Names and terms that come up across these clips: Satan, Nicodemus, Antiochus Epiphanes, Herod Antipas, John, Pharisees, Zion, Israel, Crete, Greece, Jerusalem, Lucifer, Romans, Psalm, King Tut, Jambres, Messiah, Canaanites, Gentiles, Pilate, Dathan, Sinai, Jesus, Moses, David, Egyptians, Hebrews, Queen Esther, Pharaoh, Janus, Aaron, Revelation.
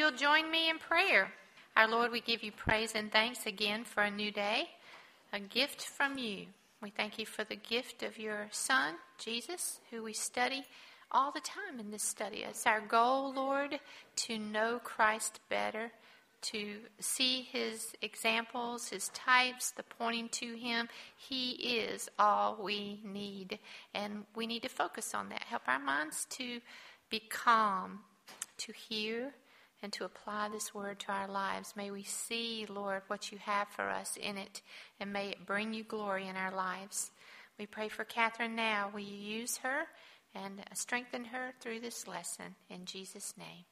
you'll join me in prayer. Our Lord, we give you praise and thanks again for a new day, a gift from you. We thank you for the gift of your Son, Jesus, who we study all the time in this study. It's our goal, Lord, to know Christ better, to see his examples, his types, the pointing to him. He is all we need, and we need to focus on that. Help our minds to be calm, to hear, and to apply this word to our lives. May we see, Lord, what you have for us in it, and may it bring you glory in our lives. We pray for Catherine now. Will you use her and strengthen her through this lesson? In Jesus' name.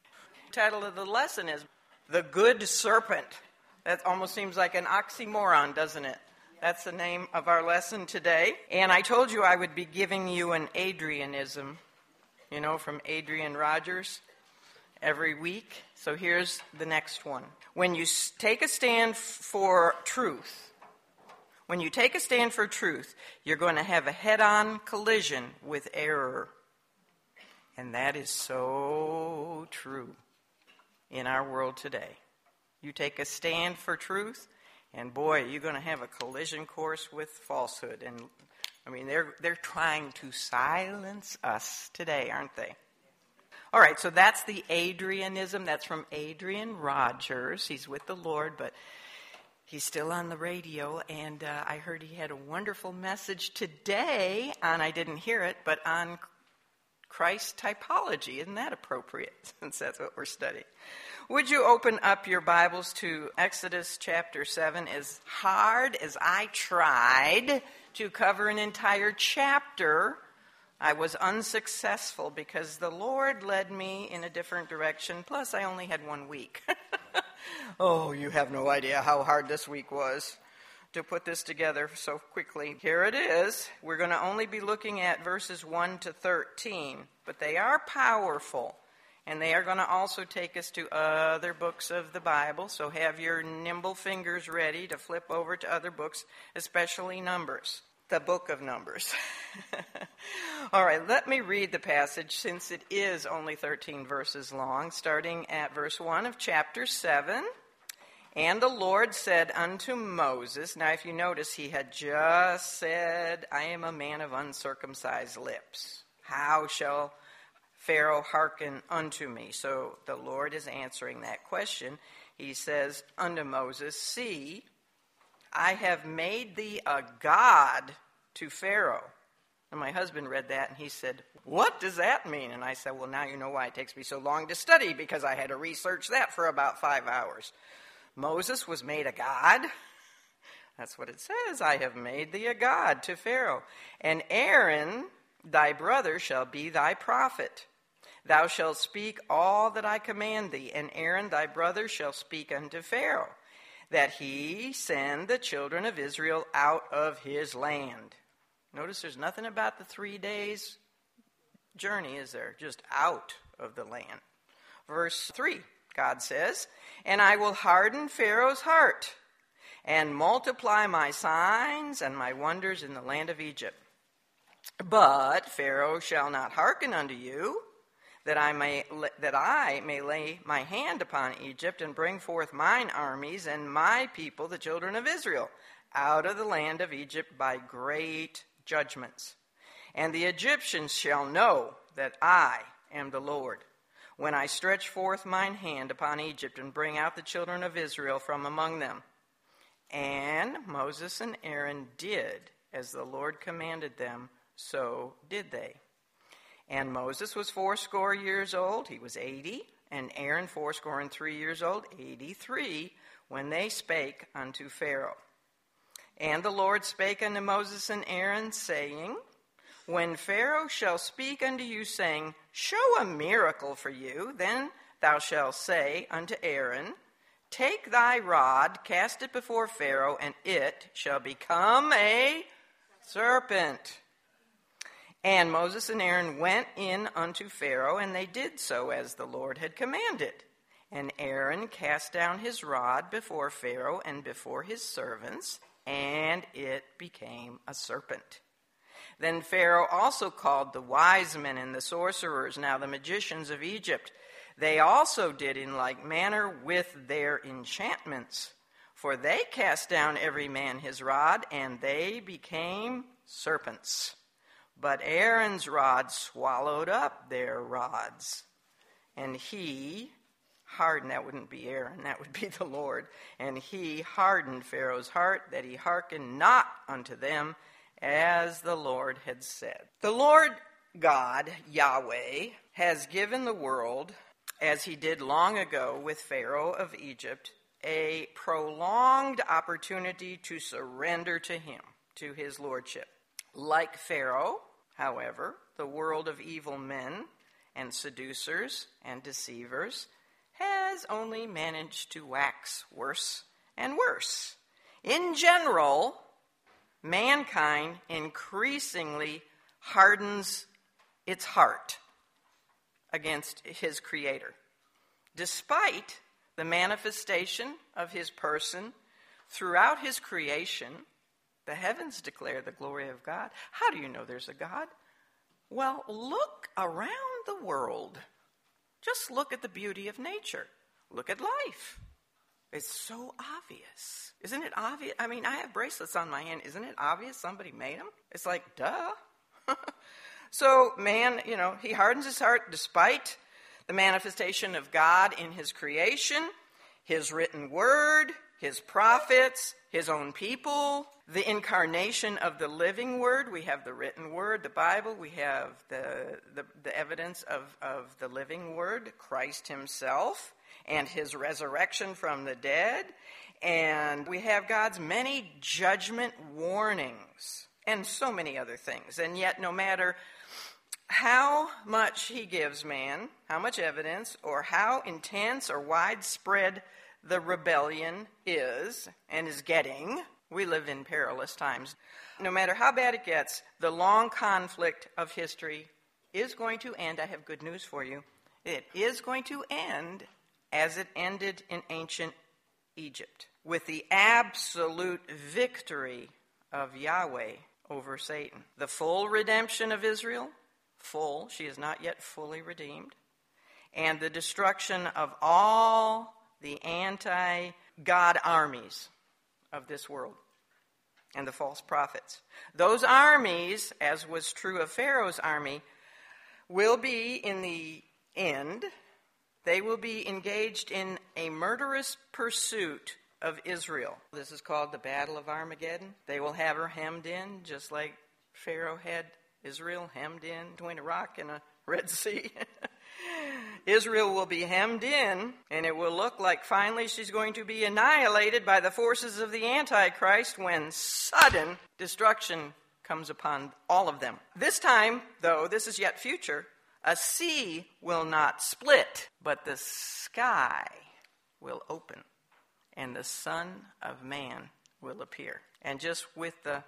The title of the lesson is The Good Serpent. That almost seems like an oxymoron, doesn't it? That's the name of our lesson today. And I told you I would be giving you an Adrianism, you know, from Adrian Rogers every week. So here's the next one. When you take a stand for truth, you're going to have a head-on collision with error. And that is so true in our world today. You take a stand for truth, and boy, you're going to have a collision course with falsehood. And I mean, they're trying to silence us today, aren't they? All right, so that's the Adrianism. That's from Adrian Rogers. He's with the Lord, but he's still on the radio, and I heard he had a wonderful message today on, I didn't hear it, but on Christ typology. Isn't that appropriate, since that's what we're studying? Would you open up your Bibles to Exodus chapter 7? As hard as I tried to cover an entire chapter, I was unsuccessful because the Lord led me in a different direction. Plus, I only had 1 week. Oh, you have no idea how hard this week was to put this together so quickly. Here it is. We're going to only be looking at verses 1 to 13, but they are powerful, and they are going to also take us to other books of the Bible. So have your nimble fingers ready to flip over to other books, especially Numbers. The book of Numbers. All right, let me read the passage since it is only 13 verses long, starting at verse 1 of chapter 7. And the Lord said unto Moses, now if you notice, he had just said, I am a man of uncircumcised lips. How shall Pharaoh hearken unto me? So the Lord is answering that question. He says unto Moses, see, I have made thee a god to Pharaoh. And my husband read that, and he said, what does that mean? And I said, well, now you know why it takes me so long to study, because I had to research that for about 5 hours. Moses was made a god. That's what it says. I have made thee a god to Pharaoh. And Aaron, thy brother, shall be thy prophet. Thou shalt speak all that I command thee, and Aaron, thy brother, shall speak unto Pharaoh, that he send the children of Israel out of his land. Notice there's nothing about the 3 days journey, is there? Just out of the land. Verse 3, God says, and I will harden Pharaoh's heart and multiply my signs and my wonders in the land of Egypt. But Pharaoh shall not hearken unto you, that I may lay my hand upon Egypt and bring forth mine armies and my people, the children of Israel, out of the land of Egypt by great judgments. And the Egyptians shall know that I am the Lord, when I stretch forth mine hand upon Egypt and bring out the children of Israel from among them. And Moses and Aaron did as the Lord commanded them, so did they. And Moses was 80 years old, he was 80, and Aaron 83 years old, 83, when they spake unto Pharaoh. And the Lord spake unto Moses and Aaron, saying, when Pharaoh shall speak unto you, saying, show a miracle for you, then thou shalt say unto Aaron, take thy rod, cast it before Pharaoh, and it shall become a serpent. And Moses and Aaron went in unto Pharaoh, and they did so as the Lord had commanded. And Aaron cast down his rod before Pharaoh and before his servants, and it became a serpent. Then Pharaoh also called the wise men and the sorcerers, now the magicians of Egypt. They also did in like manner with their enchantments, for they cast down every man his rod, and they became serpents. But Aaron's rod swallowed up their rods, and he hardened, that wouldn't be Aaron, that would be the Lord, and he hardened Pharaoh's heart, that he hearkened not unto them, as the Lord had said. The Lord God, Yahweh, has given the world, as he did long ago with Pharaoh of Egypt, a prolonged opportunity to surrender to him, to his lordship. Like Pharaoh, however, the world of evil men and seducers and deceivers has only managed to wax worse and worse. In general, mankind increasingly hardens its heart against his Creator, despite the manifestation of his person throughout his creation. The heavens declare the glory of God. How do you know there's a God? Well, look around the world. Just look at the beauty of nature. Look at life. It's so obvious. Isn't it obvious? I mean, I have bracelets on my hand. Isn't it obvious somebody made them? It's like, duh. So man, he hardens his heart despite the manifestation of God in his creation, his written word, his prophets, his own people, the incarnation of the living word. We have the written word, the Bible. We have the evidence of the living word, Christ himself, and his resurrection from the dead. And we have God's many judgment warnings and so many other things. And yet, no matter how much he gives man, how much evidence, or how intense or widespread the rebellion is and is getting, we live in perilous times. No matter how bad it gets, the long conflict of history is going to end. I have good news for you. It is going to end as it ended in ancient Egypt, with the absolute victory of Yahweh over Satan. The full redemption of Israel, full, she is not yet fully redeemed, and the destruction of all the anti-God armies of this world and the false prophets. Those armies, as was true of Pharaoh's army, will be in the end, they will be engaged in a murderous pursuit of Israel. This is called the Battle of Armageddon. They will have her hemmed in, just like Pharaoh had Israel hemmed in between a rock and a Red Sea. Israel will be hemmed in, and it will look like finally she's going to be annihilated by the forces of the Antichrist when sudden destruction comes upon all of them. This time, though, this is yet future, a sea will not split, but the sky will open, and the Son of Man will appear. And just with the,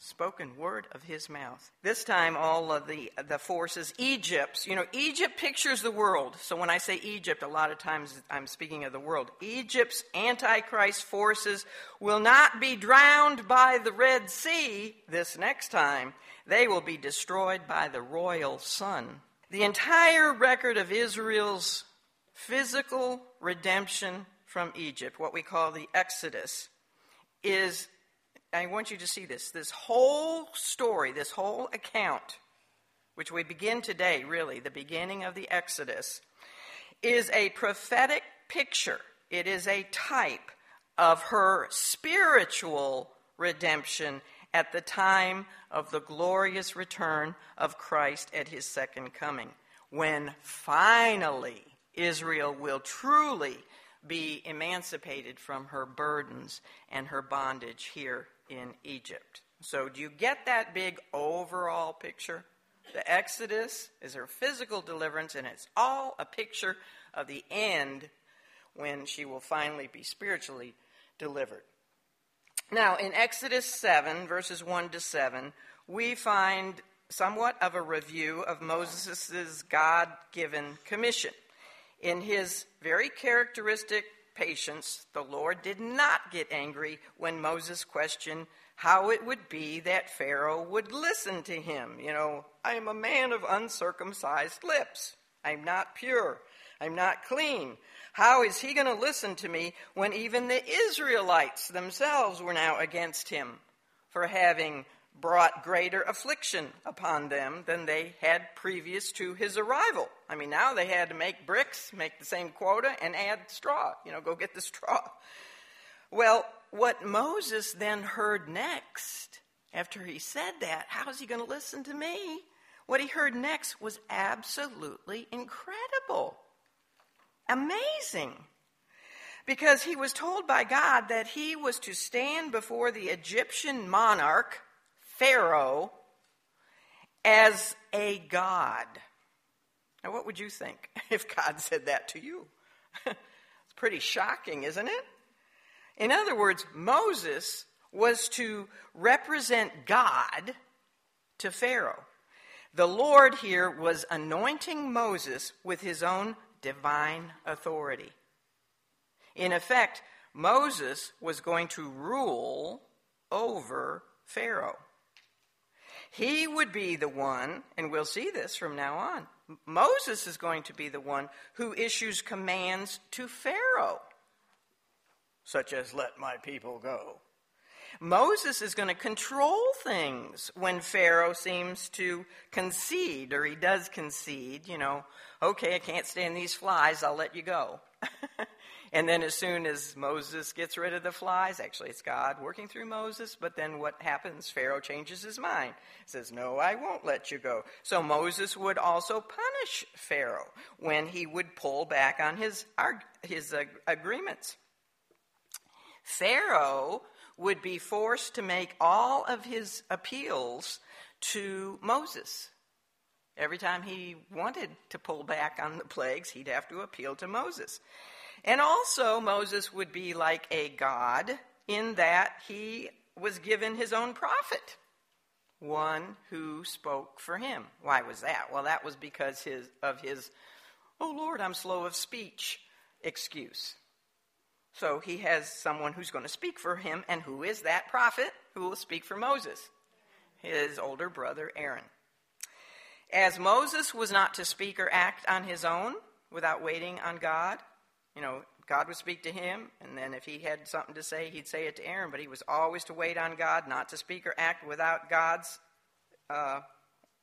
spoken word of his mouth. This time all of the forces, Egypt's, Egypt pictures the world. So when I say Egypt, a lot of times I'm speaking of the world. Egypt's Antichrist forces will not be drowned by the Red Sea this next time. They will be destroyed by the royal sun. The entire record of Israel's physical redemption from Egypt, what we call the Exodus, is, I want you to see this whole story, this whole account, which we begin today, really, the beginning of the Exodus, is a prophetic picture. It is a type of her spiritual redemption at the time of the glorious return of Christ at his second coming, when finally Israel will truly be emancipated from her burdens and her bondage here in Egypt. So do you get that big overall picture? The Exodus is her physical deliverance, and it's all a picture of the end when she will finally be spiritually delivered. Now, in Exodus 7, verses 1 to 7, we find somewhat of a review of Moses' God-given commission. In his very characteristic patience, the Lord did not get angry when Moses questioned how it would be that Pharaoh would listen to him. I am a man of uncircumcised lips. I'm not pure. I'm not clean. How is he going to listen to me when even the Israelites themselves were now against him for having brought greater affliction upon them than they had previous to his arrival? I mean, now they had to make bricks, make the same quota, and add straw. Go get the straw. Well, what Moses then heard next, after he said that, how is he going to listen to me? What he heard next was absolutely incredible, amazing, because he was told by God that he was to stand before the Egyptian monarch, Pharaoh, as a god. Now, what would you think if God said that to you? It's pretty shocking, isn't it? In other words, Moses was to represent God to Pharaoh. The Lord here was anointing Moses with his own divine authority. In effect, Moses was going to rule over Pharaoh. He would be the one, and we'll see this from now on, Moses is going to be the one who issues commands to Pharaoh, such as, let my people go. Moses is going to control things when Pharaoh seems to concede, or he does concede, okay, I can't stand these flies, I'll let you go. And then as soon as Moses gets rid of the flies, actually it's God working through Moses, but then what happens? Pharaoh changes his mind. He says, no, I won't let you go. So Moses would also punish Pharaoh when he would pull back on his agreements. Pharaoh would be forced to make all of his appeals to Moses. Every time he wanted to pull back on the plagues, he'd have to appeal to Moses. And also, Moses would be like a god in that he was given his own prophet, one who spoke for him. Why was that? Well, that was because of his, oh Lord, I'm slow of speech excuse. So he has someone who's going to speak for him, and who is that prophet who will speak for Moses? His older brother, Aaron. As Moses was not to speak or act on his own without waiting on God, God would speak to him, and then if he had something to say, he'd say it to Aaron, but he was always to wait on God, not to speak or act without God's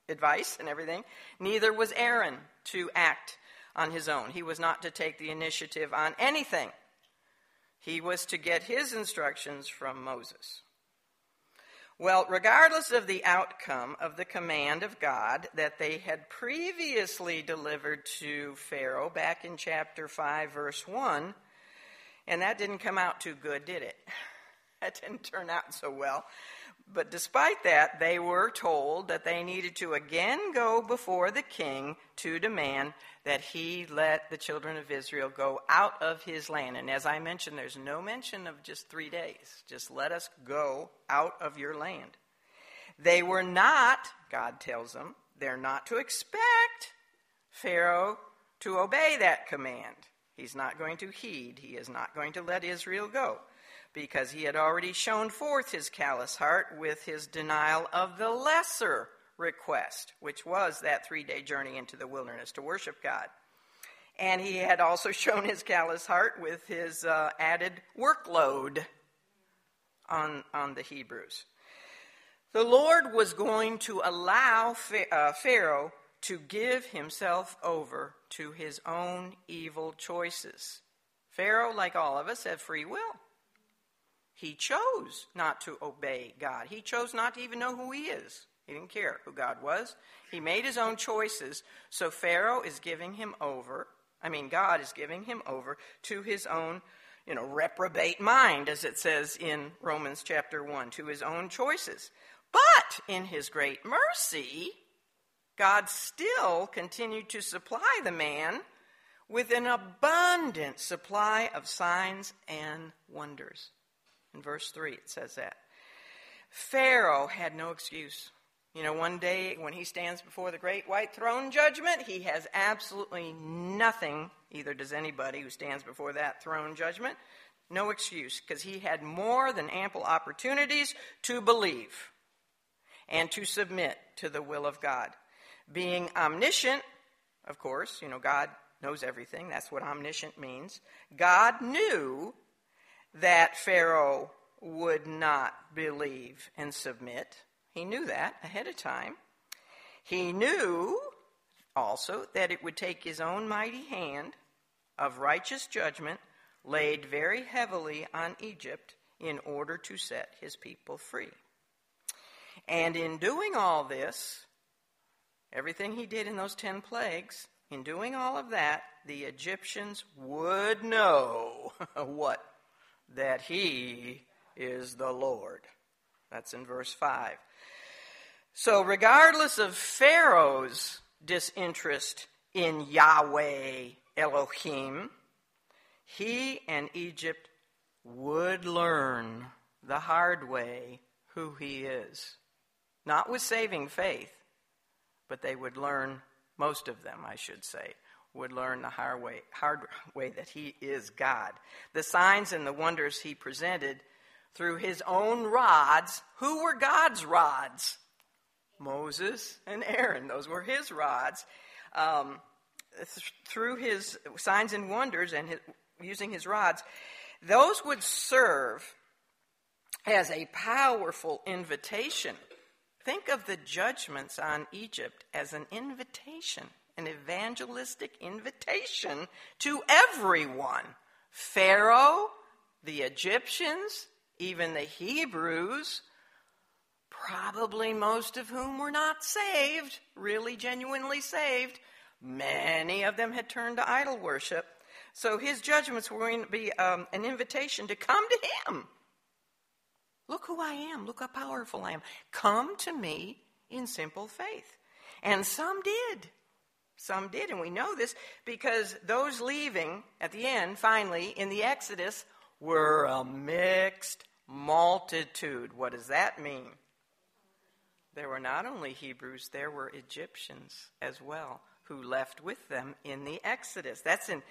advice and everything. Neither was Aaron to act on his own. He was not to take the initiative on anything. He was to get his instructions from Moses. Well, regardless of the outcome of the command of God that they had previously delivered to Pharaoh back in chapter 5, verse 1, and that didn't come out too good, did it? That didn't turn out so well. But despite that, they were told that they needed to again go before the king to demand that he let the children of Israel go out of his land. And as I mentioned, there's no mention of just 3 days. Just let us go out of your land. They were not, God tells them, they're not to expect Pharaoh to obey that command. He's not going to heed. He is not going to let Israel go, because he had already shown forth his callous heart with his denial of the lesser request, which was that 3-day journey into the wilderness to worship God. And he had also shown his callous heart with his added workload on the Hebrews. The Lord was going to allow Pharaoh to give himself over to his own evil choices. Pharaoh, like all of us, had free will. He chose not to obey God. He chose not to even know who he is. He didn't care who God was. He made his own choices. So Pharaoh is giving him over. God is giving him over to his own, reprobate mind, as it says in Romans chapter 1, to his own choices. But in his great mercy, God still continued to supply the man with an abundant supply of signs and wonders. In verse 3, it says that. Pharaoh had no excuse. One day when he stands before the great white throne judgment, he has absolutely nothing, either does anybody who stands before that throne judgment, no excuse, because he had more than ample opportunities to believe and to submit to the will of God. Being omniscient, of course, God knows everything. That's what omniscient means. God knew that Pharaoh would not believe and submit. He knew that ahead of time. He knew also that it would take his own mighty hand of righteous judgment laid very heavily on Egypt in order to set his people free. And in doing all this, everything he did in those 10 plagues, in doing all of that, the Egyptians would know what? That he is the Lord. That's in verse 5. So regardless of Pharaoh's disinterest in Yahweh Elohim, he and Egypt would learn the hard way who he is. Not with saving faith, but they would learn, most of them, I should say, would learn the hard way that he is God. The signs and the wonders he presented through his own rods. Who were God's rods? Moses and Aaron. Those were his rods. Through his signs and wonders and using his rods, those would serve as a powerful invitation. Think of the judgments on Egypt as an invitation, an evangelistic invitation to everyone. Pharaoh, the Egyptians, even the Hebrews, probably most of whom were not saved, really genuinely saved. Many of them had turned to idol worship. So his judgments were going to be an invitation to come to him. Look who I am. Look how powerful I am. Come to me in simple faith. And some did. Some did, and we know this because those leaving at the end, finally, in the Exodus, were a mixed multitude. What does that mean? There were not only Hebrews, there were Egyptians as well who left with them in the Exodus. That's in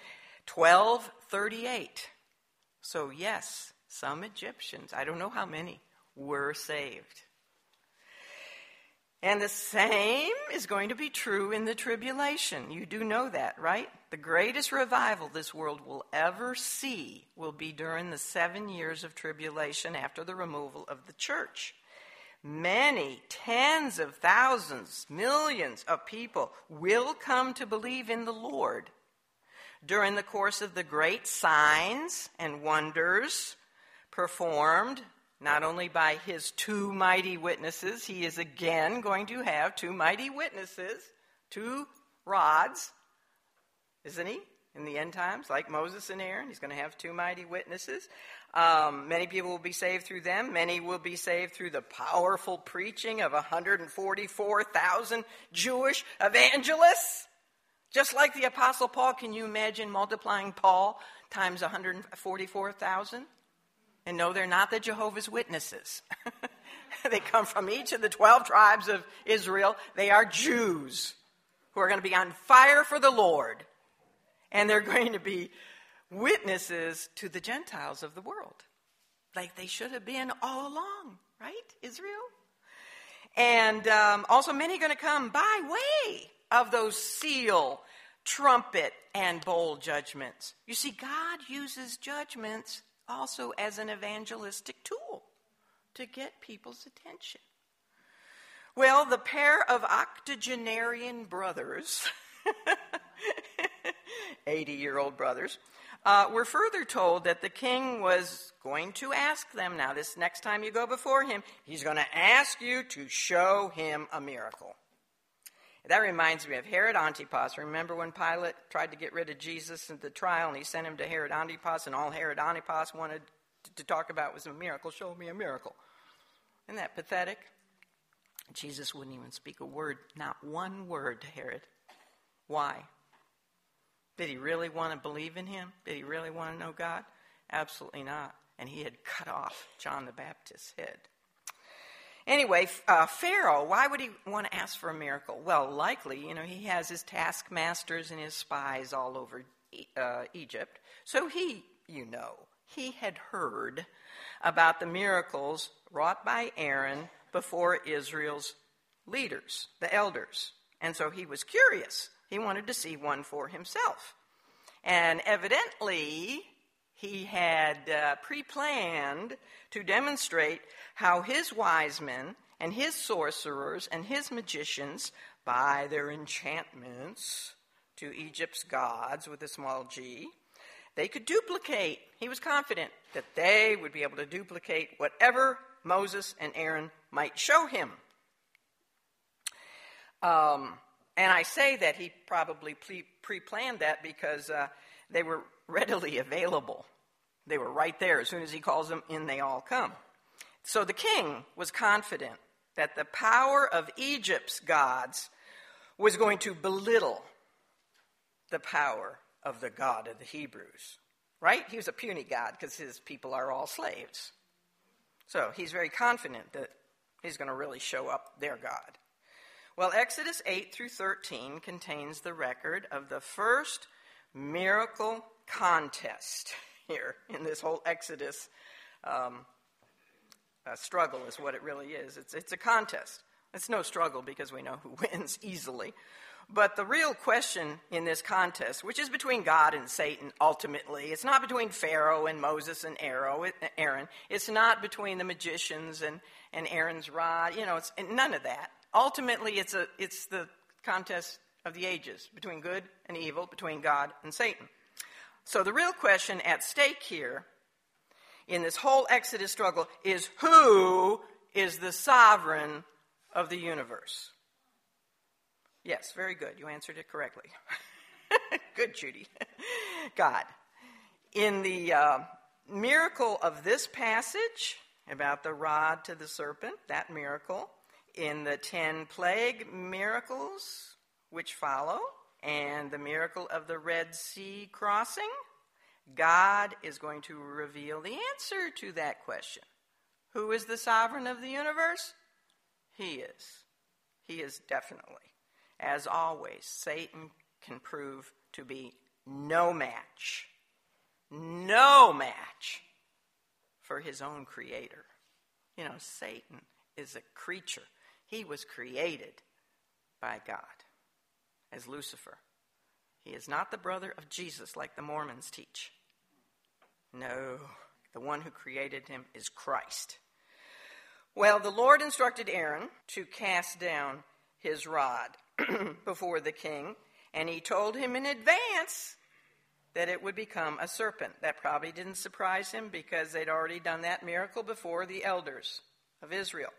1238. So yes, some Egyptians, I don't know how many, were saved. And the same is going to be true in the tribulation. You do know that, right? The greatest revival this world will ever see will be during the 7 years of tribulation after the removal of the church. Many, tens of thousands, millions of people will come to believe in the Lord during the course of the great signs and wonders performed not only by his 2 mighty witnesses, he is again going to have 2 mighty witnesses, 2 rods, isn't he? In the end times, like Moses and Aaron, he's going to have 2 mighty witnesses. Many people will be saved through them. Many will be saved through the powerful preaching of 144,000 Jewish evangelists. Just like the Apostle Paul, can you imagine multiplying Paul times 144,000? And no, they're not the Jehovah's Witnesses. They come from each of the 12 tribes of Israel. They are Jews who are going to be on fire for the Lord. And they're going to be witnesses to the Gentiles of the world. Like they should have been all along, right, Israel? And also many are going to come by way of those seal, trumpet, and bold judgments. You see, God uses judgments also as an evangelistic tool to get people's attention. Well, the pair of octogenarian brothers, 80-year-old brothers, were further told that the king was going to ask them, now this next time you go before him, he's going to ask you to show him a miracle. That reminds me of Herod Antipas. Remember when Pilate tried to get rid of Jesus at the trial and he sent him to Herod Antipas, and all Herod Antipas wanted to talk about was a miracle. Show me a miracle. Isn't that pathetic? Jesus wouldn't even speak a word, not one word to Herod. Why? Did he really want to believe in him? Did he really want to know God? Absolutely not. And he had cut off John the Baptist's head. Anyway, Pharaoh, why would he want to ask for a miracle? Well, likely, he has his taskmasters and his spies all over Egypt. So he had heard about the miracles wrought by Aaron before Israel's leaders, the elders. And so he was curious He wanted to see one for himself. And evidently, he had pre-planned to demonstrate how his wise men and his sorcerers and his magicians, by their enchantments to Egypt's gods with a small g, they could duplicate. He was confident that they would be able to duplicate whatever Moses and Aaron might show him. And I say that he probably pre-planned that because they were readily available. They were right there. As soon as he calls them in, they all come. So the king was confident that the power of Egypt's gods was going to belittle the power of the God of the Hebrews, right? He was a puny God because his people are all slaves. So he's very confident that he's going to really show up their God. Well, Exodus 8 through 13 contains the record of the first miracle contest here in this whole Exodus struggle is what it really is. It's a contest. It's no struggle because we know who wins easily. But the real question in this contest, which is between God and Satan ultimately, it's not between Pharaoh and Moses and Aaron. It's not between the magicians and Aaron's rod. You know, it's none of that. Ultimately, it's the contest of the ages between good and evil, between God and Satan. So the real question at stake here in this whole Exodus struggle is, who is the sovereign of the universe? Yes, very good. You answered it correctly. Good, Judy. God. In the miracle of this passage about the rod to the serpent, that miracle, in the 10 plague miracles which follow, and the miracle of the Red Sea crossing, God is going to reveal the answer to that question. Who is the sovereign of the universe? He is. He is definitely. As always, Satan can prove to be no match for his own creator. You know, Satan is a creature. He was created by God as Lucifer. He is not the brother of Jesus like the Mormons teach. No, the one who created him is Christ. Well, the Lord instructed Aaron to cast down his rod before the king, and he told him in advance that it would become a serpent. That probably didn't surprise him because they'd already done that miracle before the elders of Israel.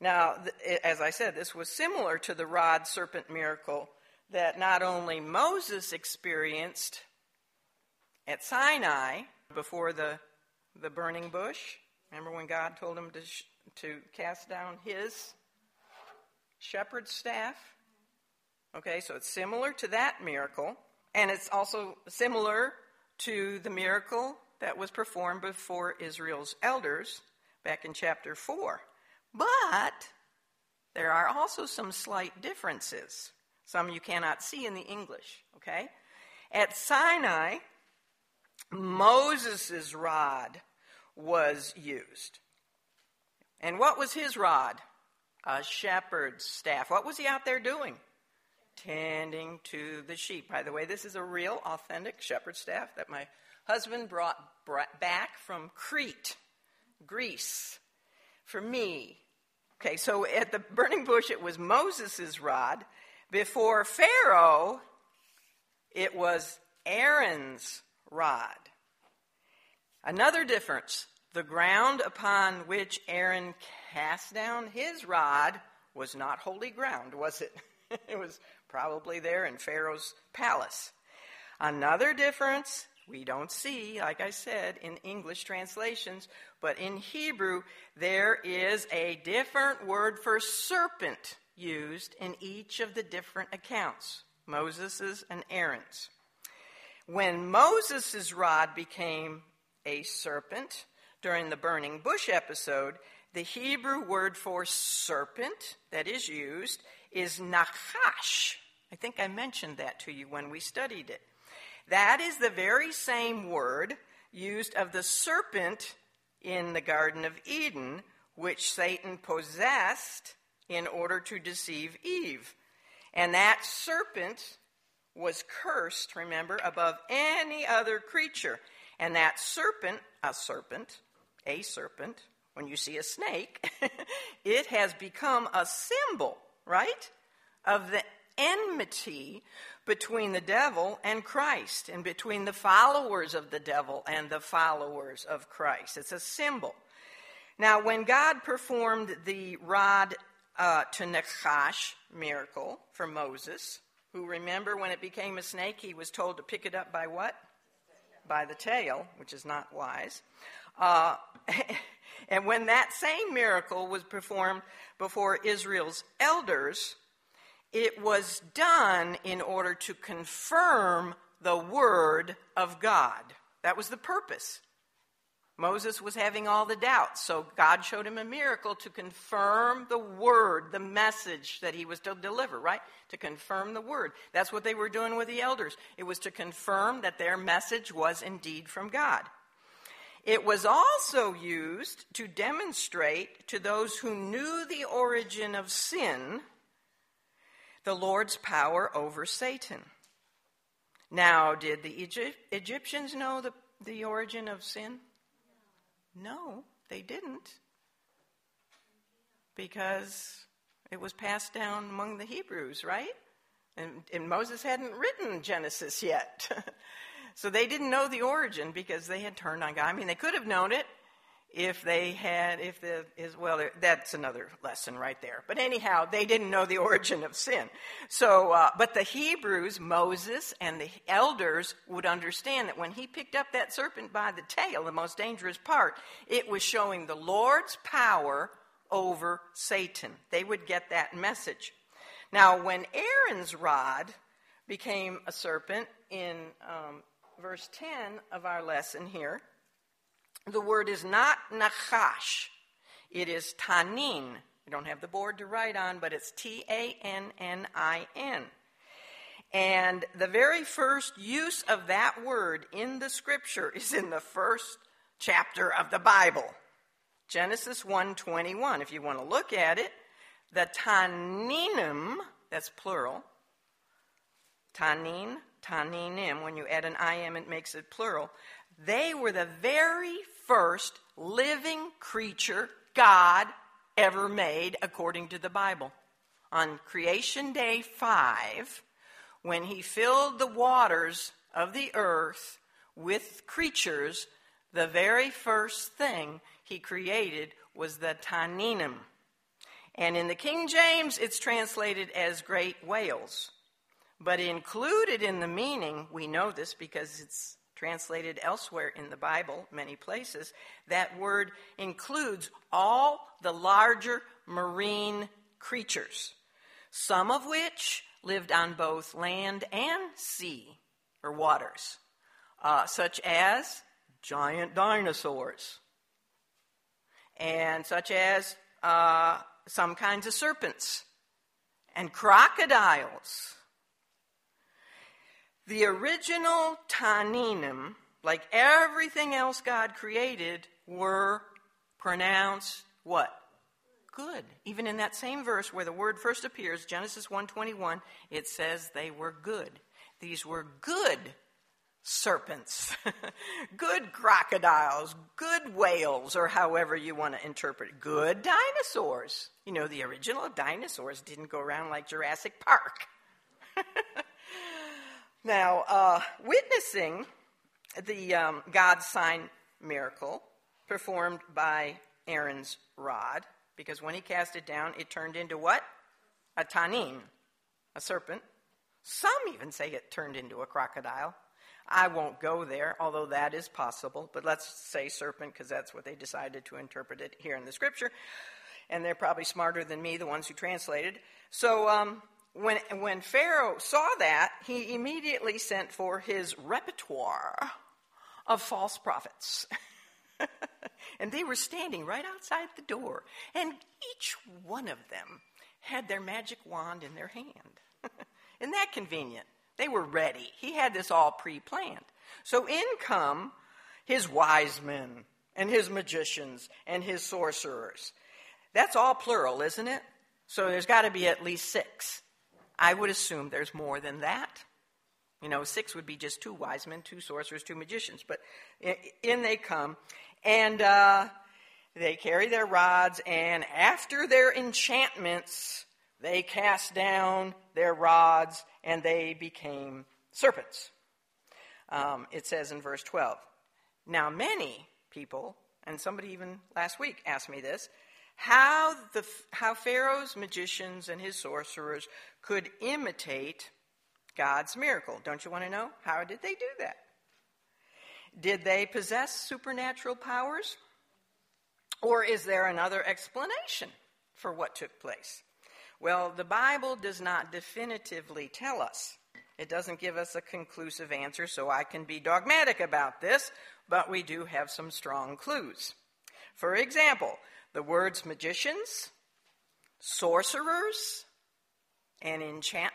Now, as I said, this was similar to the rod serpent miracle that not only Moses experienced at Sinai before the burning bush. Remember when God told him to cast down his shepherd's staff? Okay, so it's similar to that miracle, and it's also similar to the miracle that was performed before Israel's elders back in chapter 4. But there are also some slight differences, some you cannot see in the English, okay? At Sinai, Moses' rod was used. And what was his rod? A shepherd's staff. What was he out there doing? Tending to the sheep. By the way, this is a real, authentic shepherd's staff that my husband brought back from Crete, Greece, for me. Okay, so at the burning bush, it was Moses' rod. Before Pharaoh, it was Aaron's rod. Another difference. The ground upon which Aaron cast down his rod was not holy ground, was it? It was probably there in Pharaoh's palace. Another difference we don't see, like I said, in English translations, but in Hebrew, there is a different word for serpent used in each of the different accounts, Moses's and Aaron's. When Moses's rod became a serpent during the burning bush episode, the Hebrew word for serpent that is used is nachash. I think I mentioned that to you when we studied it. That is the very same word used of the serpent in the Garden of Eden, which Satan possessed in order to deceive Eve. And that serpent was cursed, remember, above any other creature. And that serpent, a serpent, when you see a snake, it has become a symbol, right, of the enmity between the devil and Christ and between the followers of the devil and the followers of Christ. It's a symbol. Now, when God performed the rod to Nechash miracle for Moses, who, remember, when it became a snake, he was told to pick it up by what? By the tail, which is not wise. And when that same miracle was performed before Israel's elders, it was done in order to confirm the word of God. That was the purpose. Moses was having all the doubts, so God showed him a miracle to confirm the word, the message that he was to deliver, right? To confirm the word. That's what they were doing with the elders. It was to confirm that their message was indeed from God. It was also used to demonstrate to those who knew the origin of sin the Lord's power over Satan. Now, did the Egyptians know the origin of sin? No, they didn't, because it was passed down among the Hebrews, right? And Moses hadn't written Genesis yet. So they didn't know the origin because they had turned on God. I mean, they could have known it that's another lesson right there. But anyhow, they didn't know the origin of sin. So, but the Hebrews, Moses, and the elders would understand that when he picked up that serpent by the tail, the most dangerous part, it was showing the Lord's power over Satan. They would get that message. Now, when Aaron's rod became a serpent in verse 10 of our lesson here, the word is not Nechash. It is Tanin. You don't have the board to write on, but it's Tannin. And the very first use of that word in the scripture is in the first chapter of the Bible, Genesis 1:21. If you want to look at it, the Tanninim, that's plural, Tanin, Tanninim, when you add an im, it makes it plural. They were the very first living creature God ever made, according to the Bible. On creation day 5, when he filled the waters of the earth with creatures, the very first thing he created was the Tanninim. And in the King James, it's translated as great whales. But included in the meaning, we know this because it's translated elsewhere in the Bible, many places, that word includes all the larger marine creatures, some of which lived on both land and sea, or waters, such as giant dinosaurs, and such as some kinds of serpents, and crocodiles. The original Tanninim, like everything else God created, were pronounced what? Good. Even in that same verse where the word first appears, Genesis 1:21, it says they were good. These were good serpents, good crocodiles, good whales, or however you want to interpret it. Good dinosaurs. You know, the original dinosaurs didn't go around like Jurassic Park. Now, witnessing the God's sign miracle performed by Aaron's rod, because when he cast it down, it turned into what? A tannin, a serpent. Some even say it turned into a crocodile. I won't go there, although that is possible, but let's say serpent because that's what they decided to interpret it here in the scripture, and they're probably smarter than me, the ones who translated. So, When Pharaoh saw that, he immediately sent for his repertoire of false prophets. And they were standing right outside the door. And each one of them had their magic wand in their hand. Isn't that convenient? They were ready. He had this all pre-planned. So in come his wise men and his magicians and his sorcerers. That's all plural, isn't it? So there's got to be at least 6. I would assume there's more than that. You know, 6 would be just 2 wise men, 2 sorcerers, 2 magicians. But in they come, and they carry their rods, and after their enchantments, they cast down their rods, and they became serpents. It says in verse 12, now many people, and somebody even last week asked me this, how Pharaoh's magicians and his sorcerers could imitate God's miracle. Don't you want to know? How did they do that? Did they possess supernatural powers? Or is there another explanation for what took place? Well, the Bible does not definitively tell us. It doesn't give us a conclusive answer, so I can be dogmatic about this, but we do have some strong clues. For example, the words magicians, sorcerers, and enchantments.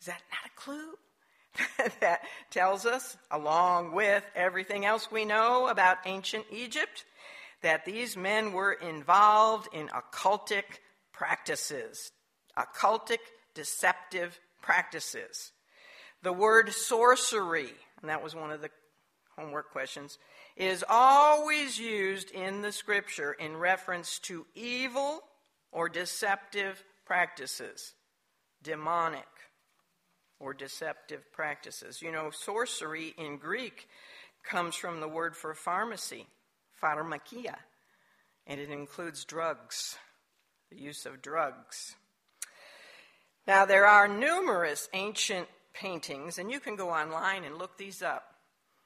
Is that not a clue? That tells us, along with everything else we know about ancient Egypt, that these men were involved in occultic practices, occultic deceptive practices. The word sorcery, and that was one of the homework questions, is always used in the scripture in reference to evil or deceptive practices, demonic or deceptive practices. You know, sorcery in Greek comes from the word for pharmacy, pharmakia, and it includes drugs, the use of drugs. Now, there are numerous ancient paintings, and you can go online and look these up.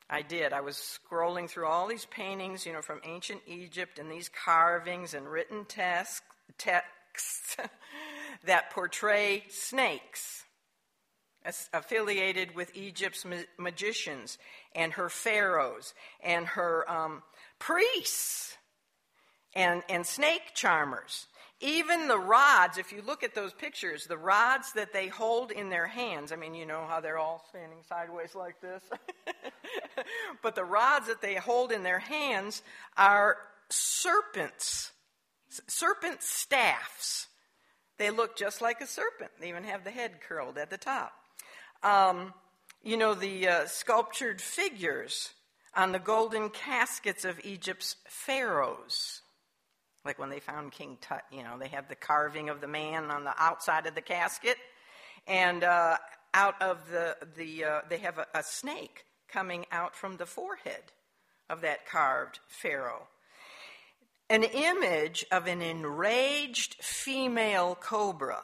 I did. I was scrolling through all these paintings, you know, from ancient Egypt, and these carvings and written texts that portray snakes affiliated with Egypt's magicians and her pharaohs and her priests and snake charmers. Even the rods, if you look at those pictures, the rods that they hold in their hands, I mean, you know how they're all standing sideways like this. But the rods that they hold in their hands are serpents, serpent staffs. They look just like a serpent. They even have the head curled at the top. You know, the sculptured figures on the golden caskets of Egypt's pharaohs. Like when they found King Tut, you know, they have the carving of the man on the outside of the casket. And out of they have a snake coming out from the forehead of that carved pharaoh. An image of an enraged female cobra.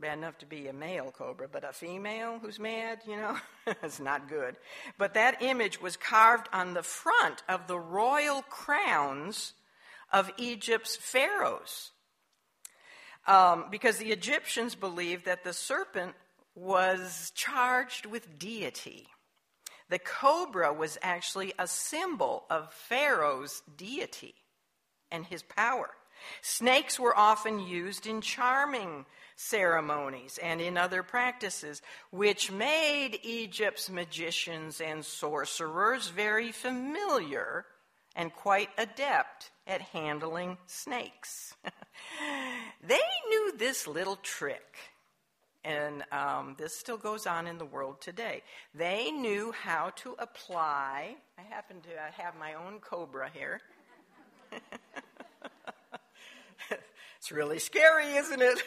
Bad enough to be a male cobra, but a female who's mad, you know, it's not good. But that image was carved on the front of the royal crowns of Egypt's pharaohs, because the Egyptians believed that the serpent was charged with deity. The cobra was actually a symbol of Pharaoh's deity and his power. Snakes were often used in charming ceremonies and in other practices, which made Egypt's magicians and sorcerers very familiar and quite adept at handling snakes. They knew this little trick, and this still goes on in the world today. They knew how to apply. I happen to have my own cobra here. It's really scary, isn't it?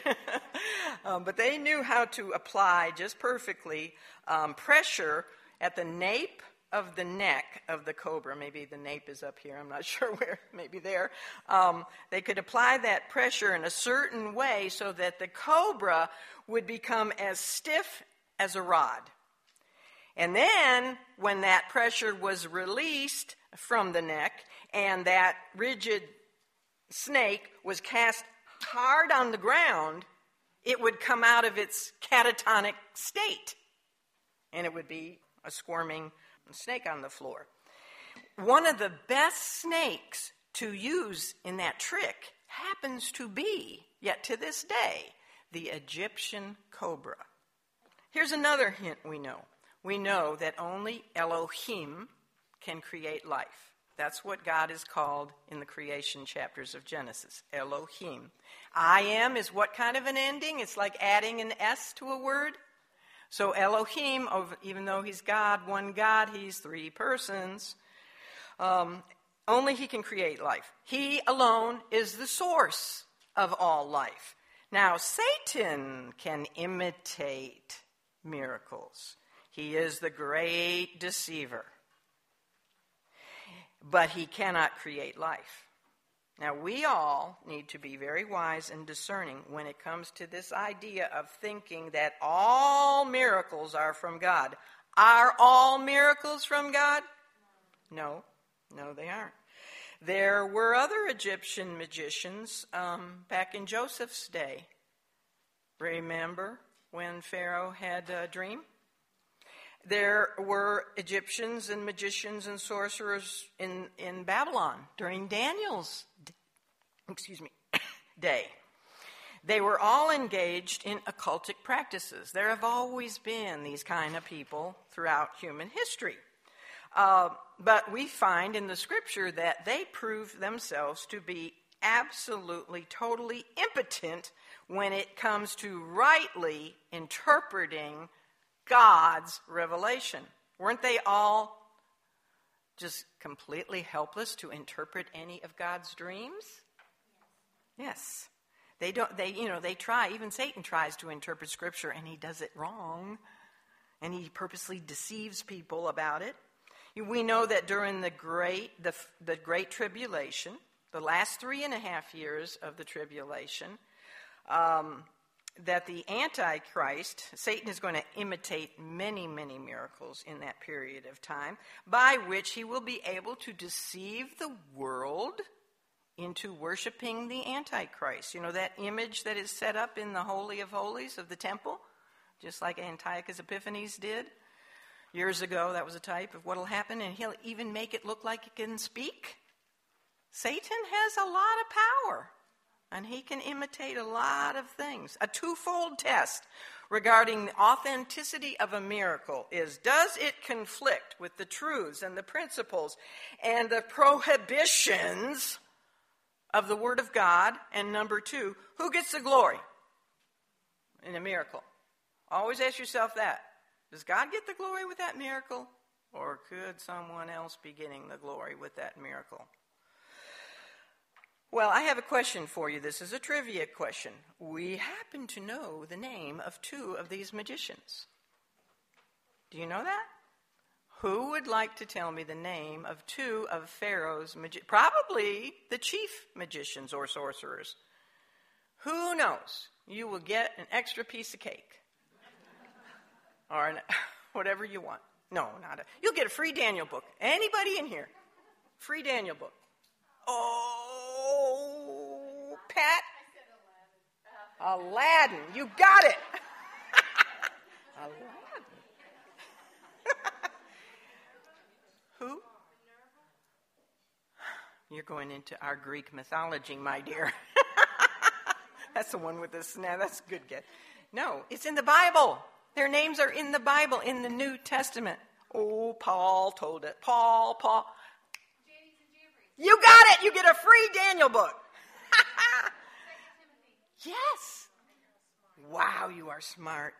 But they knew how to apply just perfectly pressure at the nape of the neck of the cobra. Maybe the nape is up here, I'm not sure where, maybe there. They could apply that pressure in a certain way so that the cobra would become as stiff as a rod. And then when that pressure was released from the neck and that rigid snake was cast hard on the ground, it would come out of its catatonic state, and it would be a squirming snake on the floor. One of the best snakes to use in that trick happens to be, yet to this day, the Egyptian cobra. Here's another hint we know. We know that only Elohim can create life. That's what God is called in the creation chapters of Genesis, Elohim. I am is what kind of an ending? It's like adding an S to a word. So Elohim, even though he's God, one God, he's three persons. Only he can create life. He alone is the source of all life. Now, Satan can imitate miracles. He is the great deceiver. But he cannot create life. Now, we all need to be very wise and discerning when it comes to this idea of thinking that all miracles are from God. Are all miracles from God? No. No, they aren't. There were other Egyptian magicians back in Joseph's day. Remember when Pharaoh had a dream? There were Egyptians and magicians and sorcerers in Babylon during Daniel's day. They were all engaged in occultic practices. There have always been these kind of people throughout human history. But we find in the scripture that they prove themselves to be absolutely, totally impotent when it comes to rightly interpreting God's revelation. Weren't they all just completely helpless to interpret any of God's dreams? Yes. They don't, they try, even Satan tries to interpret scripture and he does it wrong. And he purposely deceives people about it. We know that during the great tribulation, the last 3.5 years of the tribulation, that the Antichrist, Satan is going to imitate many, many miracles in that period of time, by which he will be able to deceive the world into worshiping the Antichrist. You know, that image that is set up in the Holy of Holies of the temple, just like Antiochus Epiphanes did years ago. That was a type of what will happen, and he'll even make it look like it can speak. Satan has a lot of power. And he can imitate a lot of things. A twofold test regarding the authenticity of a miracle is, does it conflict with the truths and the principles and the prohibitions of the Word of God? And number two, who gets the glory in a miracle? Always ask yourself that. Does God get the glory with that miracle? Or could someone else be getting the glory with that miracle? Well, I have a question for you. This is a trivia question. We happen to know the name of two of these magicians. Do you know that? Who would like to tell me the name of two of Pharaoh's magicians? Probably the chief magicians or sorcerers. Who knows? You will get an extra piece of cake. Or whatever you want. No, not a... You'll get a free Daniel book. Anybody in here? Free Daniel book. Oh, Pat? I said Aladdin. Aladdin. You got it. Aladdin. Who? You're going into our Greek mythology, my dear. That's the one with the snap. That's a good guess. No, it's in the Bible. Their names are in the Bible, in the New Testament. Oh, Paul told it. Paul. You got it. You get a free Daniel book. Yes. Wow, you are smart.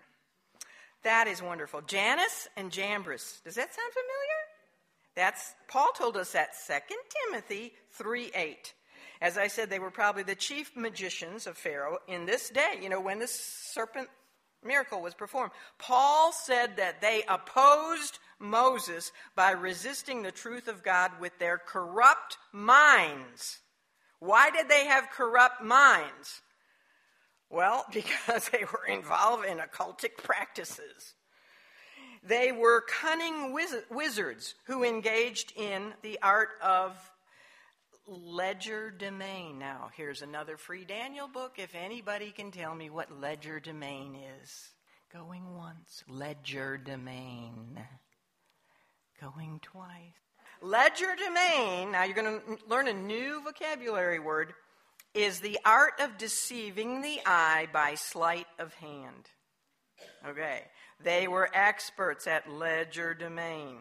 That is wonderful. Janus and Jambres. Does that sound familiar? That's Paul told us that 2 Timothy 3:8. As I said, they were probably the chief magicians of Pharaoh in this day. You know, when the serpent miracle was performed. Paul said that they opposed Moses by resisting the truth of God with their corrupt minds. Why did they have corrupt minds? Well, because they were involved in occultic practices. They were cunning wizards who engaged in the art of legerdemain. Now, here's another free Daniel book. If anybody can tell me what legerdemain is. Going once. Legerdemain. Going twice. Legerdemain, now you're going to learn a new vocabulary word, is the art of deceiving the eye by sleight of hand. Okay. They were experts at legerdemain.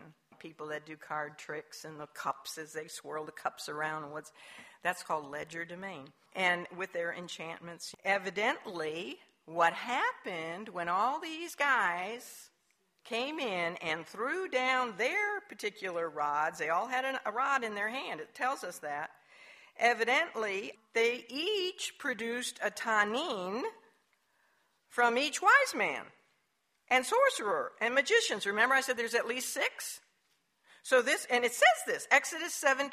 people that do card tricks and the cups as they swirl the cups around. And that's called ledger domain. And with their enchantments, evidently what happened when all these guys came in and threw down their particular rods, they all had a rod in their hand. It tells us that. Evidently, they each produced a tanin from each wise man and sorcerer and magicians. Remember I said there's at least six? So this, and it says this, Exodus 7:12.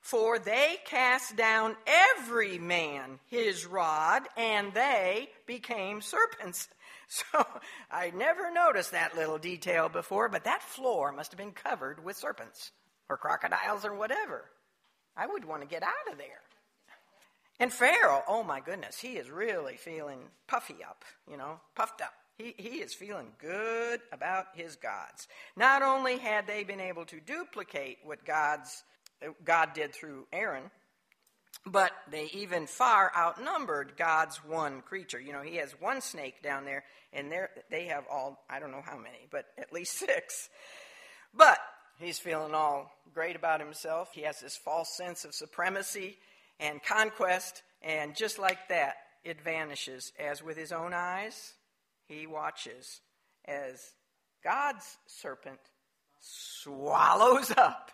For they cast down every man his rod, and they became serpents. So I never noticed that little detail before, but that floor must have been covered with serpents or crocodiles or whatever. I would want to get out of there. And Pharaoh, oh my goodness, he is really feeling puffed up. He is feeling good about his gods. Not only had they been able to duplicate what God did through Aaron, but they even far outnumbered God's one creature. You know, he has one snake down there, and they have all, I don't know how many, but at least six. But he's feeling all great about himself. He has this false sense of supremacy and conquest, and just like that, it vanishes. As with his own eyes, he watches as God's serpent swallows up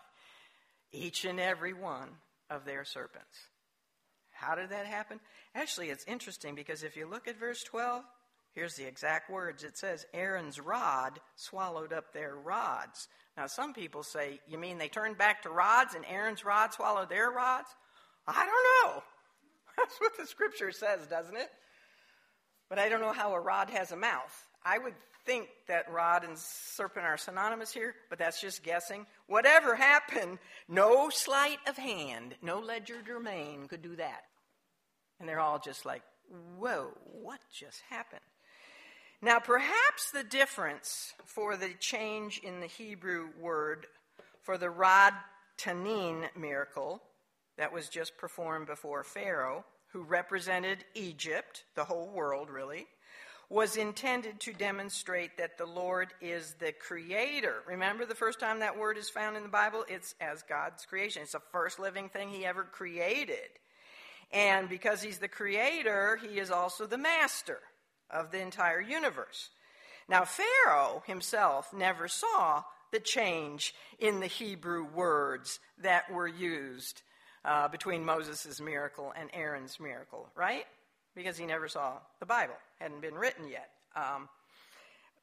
each and every one of their serpents. How did that happen? Actually, it's interesting because if you look at verse 12, here's the exact words. It says, Aaron's rod swallowed up their rods. Now, some people say, you mean they turned back to rods and Aaron's rod swallowed their rods? I don't know. That's what the scripture says, doesn't it? But I don't know how a rod has a mouth. I would think that rod and serpent are synonymous here, but that's just guessing. Whatever happened, no sleight of hand, no ledger domain could do that. And they're all just like, whoa, what just happened? Now, perhaps the difference for the change in the Hebrew word for the rod tanin miracle that was just performed before Pharaoh, who represented Egypt, the whole world really, was intended to demonstrate that the Lord is the creator. Remember the first time that word is found in the Bible? It's as God's creation. It's the first living thing he ever created. And because he's the creator, he is also the master of the entire universe. Now, Pharaoh himself never saw the change in the Hebrew words that were used between Moses' miracle and Aaron's miracle, right? Because he never saw the Bible. Hadn't been written yet.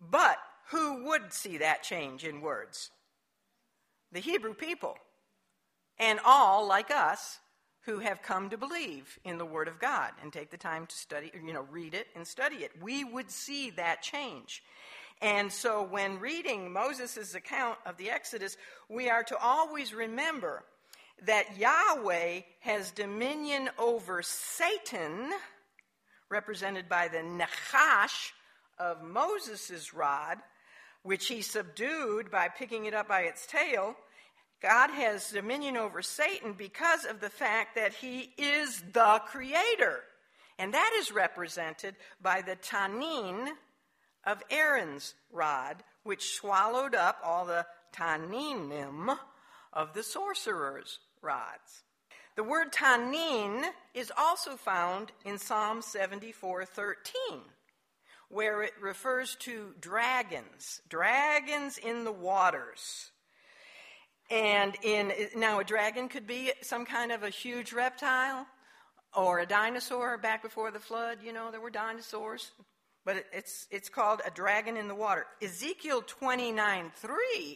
But who would see that change in words? The Hebrew people. And all, like us, who have come to believe in the Word of God and take the time to study, read it and study it. We would see that change. And so when reading Moses' account of the Exodus, we are to always remember that Yahweh has dominion over Satan, represented by the Nachash of Moses' rod, which he subdued by picking it up by its tail. God has dominion over Satan because of the fact that he is the creator. And that is represented by the tanin of Aaron's rod, which swallowed up all the taninim of the sorcerer's rods. The word tanin is also found in Psalm 74:13, where it refers to dragons in the waters. And now a dragon could be some kind of a huge reptile or a dinosaur back before the flood. There were dinosaurs, but it's called a dragon in the water. Ezekiel 29:3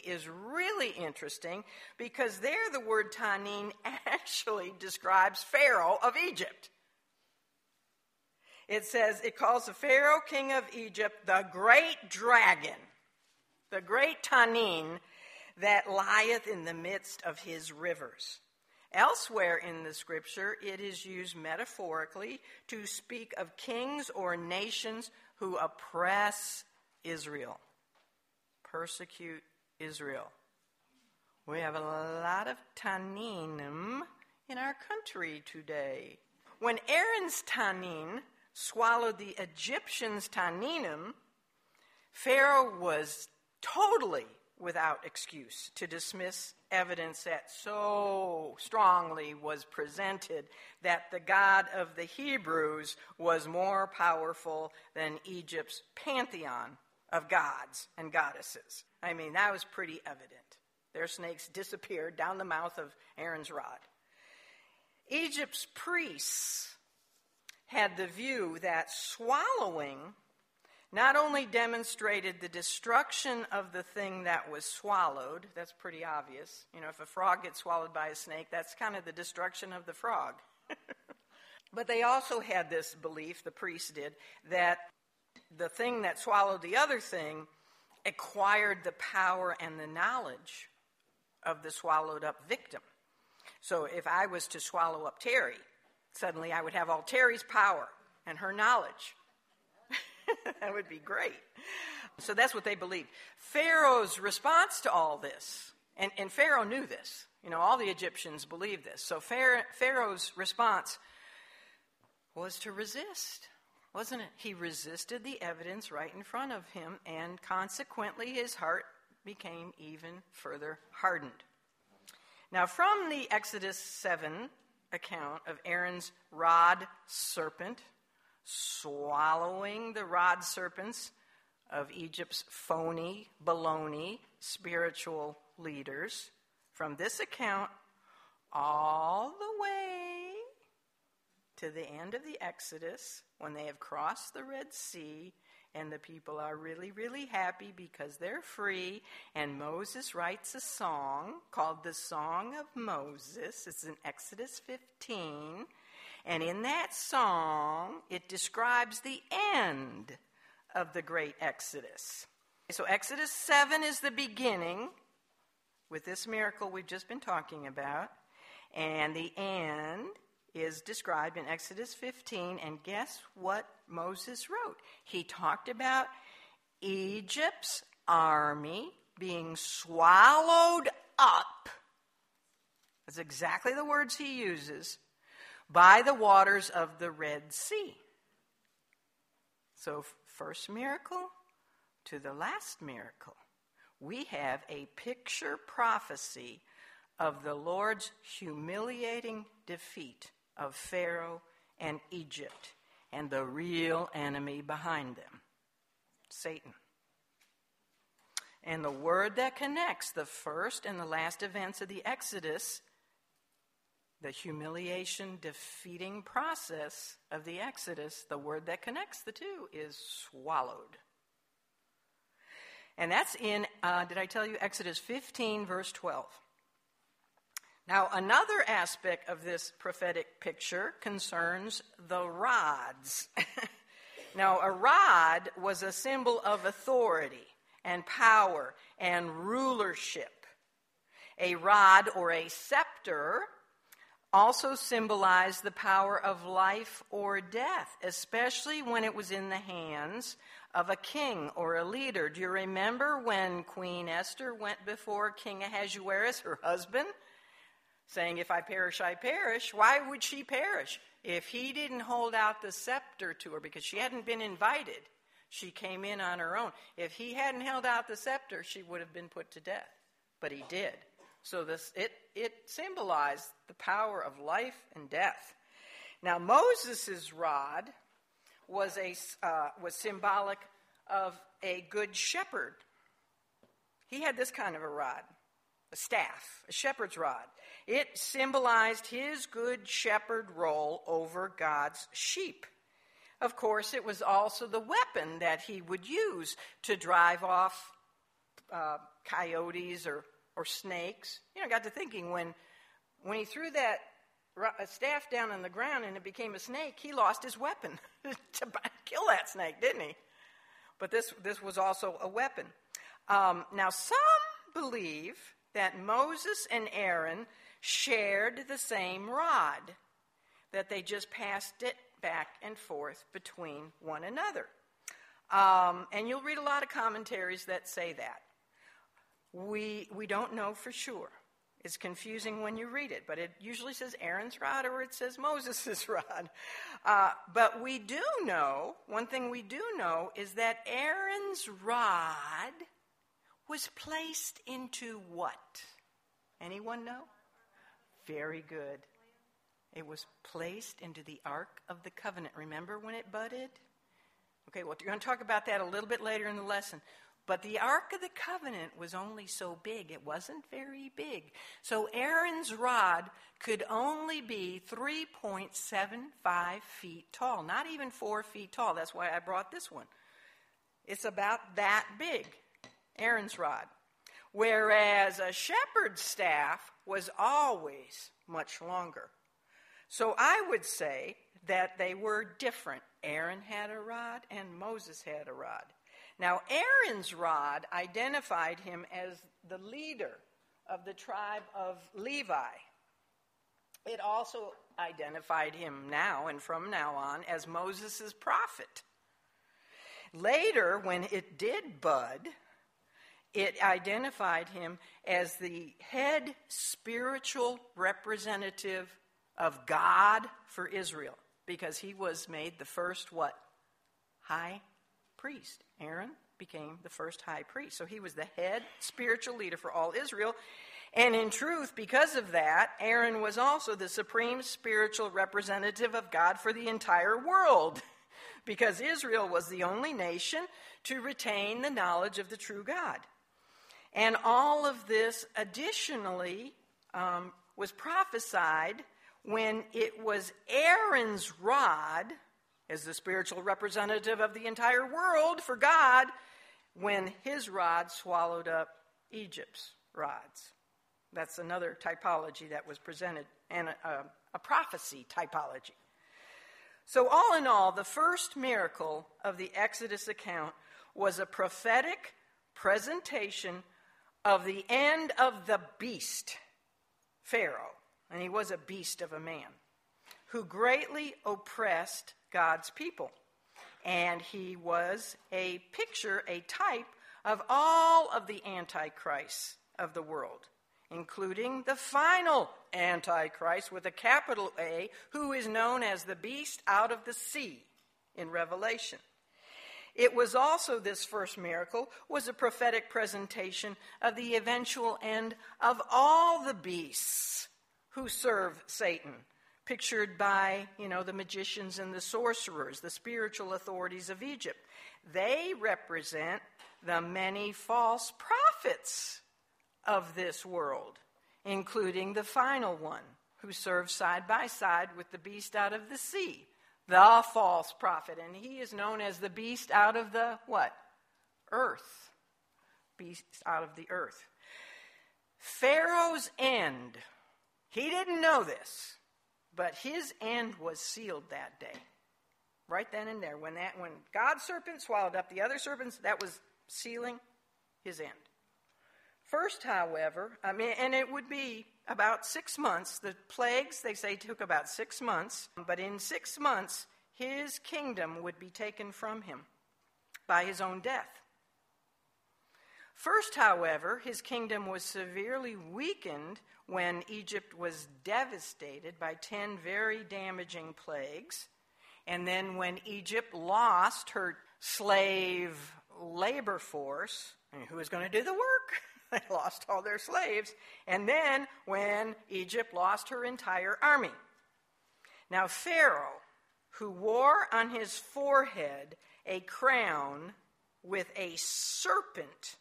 is really interesting because there the word tanin actually describes Pharaoh of Egypt. It says, it calls the Pharaoh king of Egypt the great dragon, the great tanin that lieth in the midst of his rivers. Elsewhere in the scripture, it is used metaphorically to speak of kings or nations who oppress Israel, persecute Israel. We have a lot of taninim in our country today. When Aaron's tanin swallowed the Egyptians' taninim, Pharaoh was totally without excuse, to dismiss evidence that so strongly was presented that the God of the Hebrews was more powerful than Egypt's pantheon of gods and goddesses. I mean, that was pretty evident. Their snakes disappeared down the mouth of Aaron's rod. Egypt's priests had the view that swallowing not only demonstrated the destruction of the thing that was swallowed, that's pretty obvious. You know, if a frog gets swallowed by a snake, that's kind of the destruction of the frog. But they also had this belief, the priests did, that the thing that swallowed the other thing acquired the power and the knowledge of the swallowed up victim. So if I was to swallow up Terry, suddenly I would have all Terry's power and her knowledge. That would be great. So that's what they believed. Pharaoh's response to all this, and Pharaoh knew this. You know, all the Egyptians believed this. So Pharaoh's response was to resist, wasn't it? He resisted the evidence right in front of him, and consequently his heart became even further hardened. Now, from the Exodus 7 account of Aaron's rod serpent swallowing the rod serpents of Egypt's phony, baloney spiritual leaders. From this account all the way to the end of the Exodus, when they have crossed the Red Sea and the people are really, really happy because they're free, and Moses writes a song called the Song of Moses. It's in Exodus 15. And in that song, it describes the end of the great Exodus. So Exodus 7 is the beginning with this miracle we've just been talking about. And the end is described in Exodus 15. And guess what Moses wrote? He talked about Egypt's army being swallowed up. That's exactly the words he uses. By the waters of the Red Sea. So first miracle to the last miracle. We have a picture prophecy of the Lord's humiliating defeat of Pharaoh and Egypt and the real enemy behind them, Satan. And the word that connects the first and the last events of the Exodus, the humiliation defeating process of the Exodus, the word that connects the two is swallowed. And that's in, did I tell you, Exodus 15, verse 12. Now, another aspect of this prophetic picture concerns the rods. Now, a rod was a symbol of authority and power and rulership. A rod or a scepter also symbolized the power of life or death, especially when it was in the hands of a king or a leader. Do you remember when Queen Esther went before King Ahasuerus, her husband, saying, if I perish, I perish? Why would she perish? If he didn't hold out the scepter to her, because she hadn't been invited, she came in on her own. If he hadn't held out the scepter, she would have been put to death. But he did. So this it symbolized the power of life and death. Now Moses' rod was symbolic of a good shepherd. He had this kind of a rod, a staff, a shepherd's rod. It symbolized his good shepherd role over God's sheep. Of course, it was also the weapon that he would use to drive off coyotes or snakes. You know, I got to thinking when he threw that staff down on the ground and it became a snake, he lost his weapon to kill that snake, didn't he? But this was also a weapon. Now, some believe that Moses and Aaron shared the same rod, that they just passed it back and forth between one another. And you'll read a lot of commentaries that say that. We don't know for sure. It's confusing when you read it, but it usually says Aaron's rod or it says Moses' rod. But we do know, one thing we do know is that Aaron's rod was placed into what? Anyone know? Very good. It was placed into the Ark of the Covenant. Remember when it budded? Okay, well, we're going to talk about that a little bit later in the lesson. But the Ark of the Covenant was only so big. It wasn't very big. So Aaron's rod could only be 3.75 feet tall, not even 4 feet tall. That's why I brought this one. It's about that big, Aaron's rod. Whereas a shepherd's staff was always much longer. So I would say that they were different. Aaron had a rod and Moses had a rod. Now, Aaron's rod identified him as the leader of the tribe of Levi. It also identified him now and from now on as Moses' prophet. Later, when it did bud, it identified him as the head spiritual representative of God for Israel, because he was made the first what? High priest. Aaron became the first high priest. So he was the head spiritual leader for all Israel. And in truth, because of that, Aaron was also the supreme spiritual representative of God for the entire world, because Israel was the only nation to retain the knowledge of the true God. And all of this additionally was prophesied when it was Aaron's rod as the spiritual representative of the entire world for God, when his rod swallowed up Egypt's rods. That's another typology that was presented, and a prophecy typology. So all in all, the first miracle of the Exodus account was a prophetic presentation of the end of the beast, Pharaoh. And he was a beast of a man who greatly oppressed God's people. And he was a picture, a type of all of the antichrists of the world, including the final Antichrist with a capital A, who is known as the beast out of the sea in Revelation. It was also, this first miracle was a prophetic presentation of the eventual end of all the beasts who serve Satan, pictured by, the magicians and the sorcerers, the spiritual authorities of Egypt. They represent the many false prophets of this world, including the final one, who serves side by side with the beast out of the sea, the false prophet. And he is known as the beast out of the what? Earth. Beast out of the earth. Pharaoh's end. He didn't know this, but his end was sealed that day. Right then and there. When God's serpent swallowed up the other serpents, that was sealing his end. First, however, and it would be about 6 months. The plagues, they say, took about 6 months. But in 6 months, his kingdom would be taken from him by his own death. First, however, his kingdom was severely weakened when Egypt was devastated by 10 very damaging plagues. And then when Egypt lost her slave labor force, and who was going to do the work? They lost all their slaves. And then when Egypt lost her entire army. Now Pharaoh, who wore on his forehead a crown with a serpent,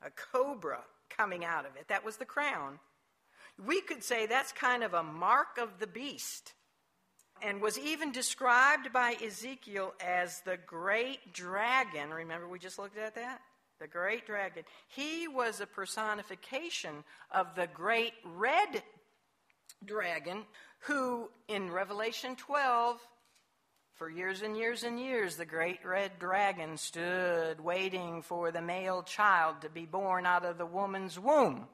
a cobra coming out of it. That was the crown. We could say that's kind of a mark of the beast, and was even described by Ezekiel as the great dragon. Remember, we just looked at that? The great dragon. He was a personification of the great red dragon who, in Revelation 12, for years and years and years, the great red dragon stood waiting for the male child to be born out of the woman's womb.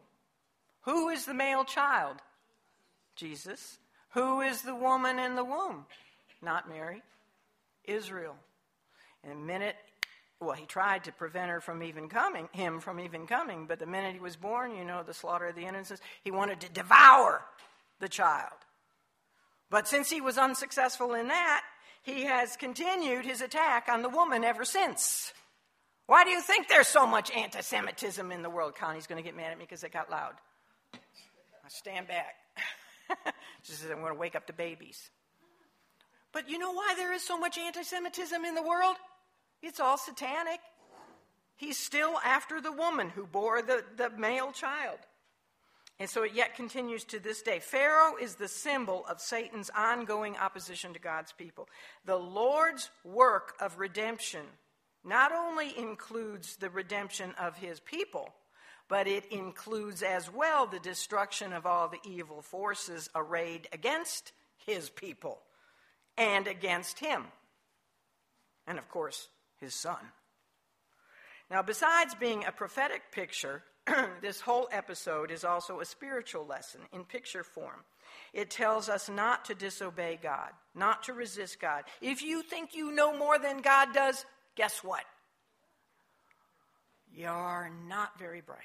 Who is the male child? Jesus. Who is the woman in the womb? Not Mary. Israel. He tried to prevent him from even coming, but the minute he was born, the slaughter of the innocents, he wanted to devour the child. But since he was unsuccessful in that, he has continued his attack on the woman ever since. Why do you think there's so much anti-Semitism in the world? Connie's going to get mad at me because it got loud. I stand back. She says, I'm going to wake up the babies. But you know why there is so much anti-Semitism in the world? It's all satanic. He's still after the woman who bore the male child. And so it yet continues to this day. Pharaoh is the symbol of Satan's ongoing opposition to God's people. The Lord's work of redemption not only includes the redemption of his people, but it includes as well the destruction of all the evil forces arrayed against his people and against him. And of course, his son. Now, besides being a prophetic picture, this whole episode is also a spiritual lesson in picture form. It tells us not to disobey God, not to resist God. If you think you know more than God does, guess what? You're not very bright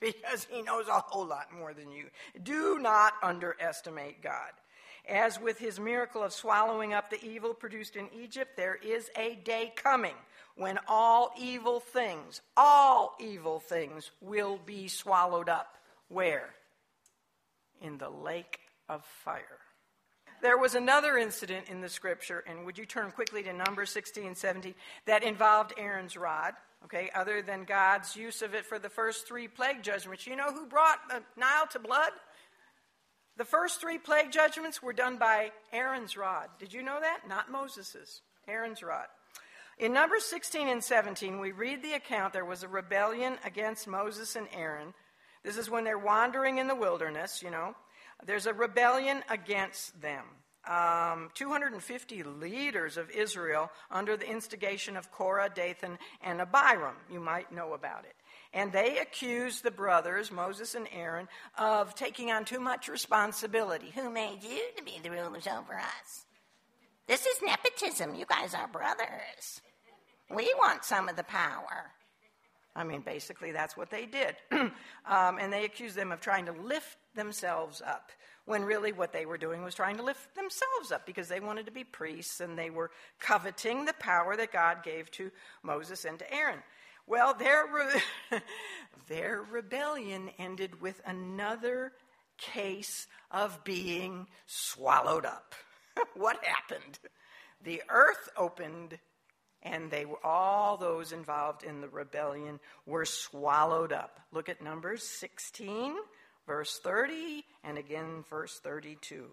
because he knows a whole lot more than you. Do not underestimate God. As with his miracle of swallowing up the evil produced in Egypt, there is a day coming when all evil things will be swallowed up. Where? In the lake of fire. There was another incident in the scripture, and would you turn quickly to Numbers 16:17, that involved Aaron's rod, okay, other than God's use of it for the first three plague judgments. You know who brought the Nile to blood? The first three plague judgments were done by Aaron's rod. Did you know that? Not Moses's. Aaron's rod. In Numbers 16 and 17, we read the account. There was a rebellion against Moses and Aaron. This is when they're wandering in the wilderness, you know. There's a rebellion against them. 250 leaders of Israel under the instigation of Korah, Dathan, and Abiram. You might know about it. And they accused the brothers, Moses and Aaron, of taking on too much responsibility. Who made you to be the rulers over us? This is nepotism. You guys are brothers. We want some of the power. I mean, basically, that's what they did. And they accused them of trying to lift themselves up, when really what they were doing was trying to lift themselves up because they wanted to be priests and they were coveting the power that God gave to Moses and to Aaron. Well, their rebellion ended with another case of being swallowed up. What happened? The earth opened, and all those involved in the rebellion were swallowed up. Look at Numbers 16, verse 30, and again verse 32.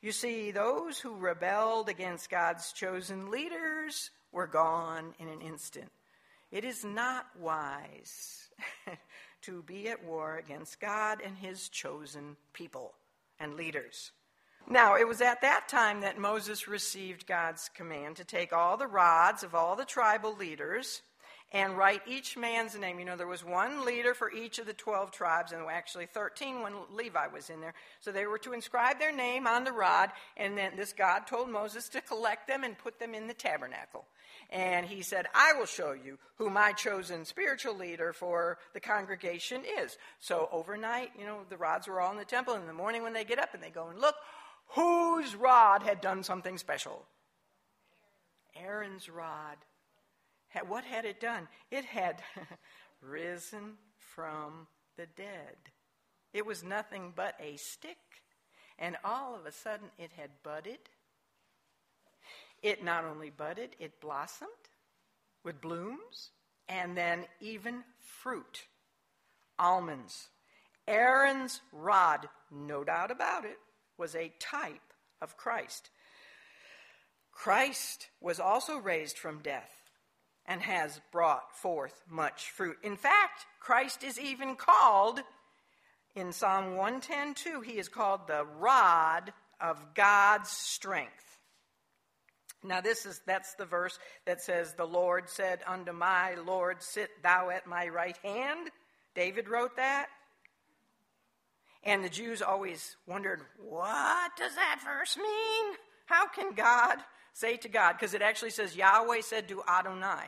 You see, those who rebelled against God's chosen leaders were gone in an instant. It is not wise to be at war against God and his chosen people and leaders. Now, it was at that time that Moses received God's command to take all the rods of all the tribal leaders and write each man's name. You know, there was one leader for each of the 12 tribes, and actually 13 when Levi was in there. So they were to inscribe their name on the rod, and then this God told Moses to collect them and put them in the tabernacle. And he said, I will show you who my chosen spiritual leader for the congregation is. So overnight, you know, the rods were all in the temple, and in the morning when they get up and they go and look, whose rod had done something special? Aaron's rod. What had it done? It had risen from the dead. It was nothing but a stick, and all of a sudden it had budded. It not only budded, it blossomed with blooms, and then even fruit, almonds. Aaron's rod, no doubt about it, was a type of Christ. Christ was also raised from death and has brought forth much fruit. In fact, Christ is even called, in Psalm 110:2, he is called the rod of God's strength. Now, that's the verse that says, the Lord said unto my Lord, sit thou at my right hand. David wrote that. And the Jews always wondered, what does that verse mean? How can God say to God? Because it actually says, Yahweh said to Adonai.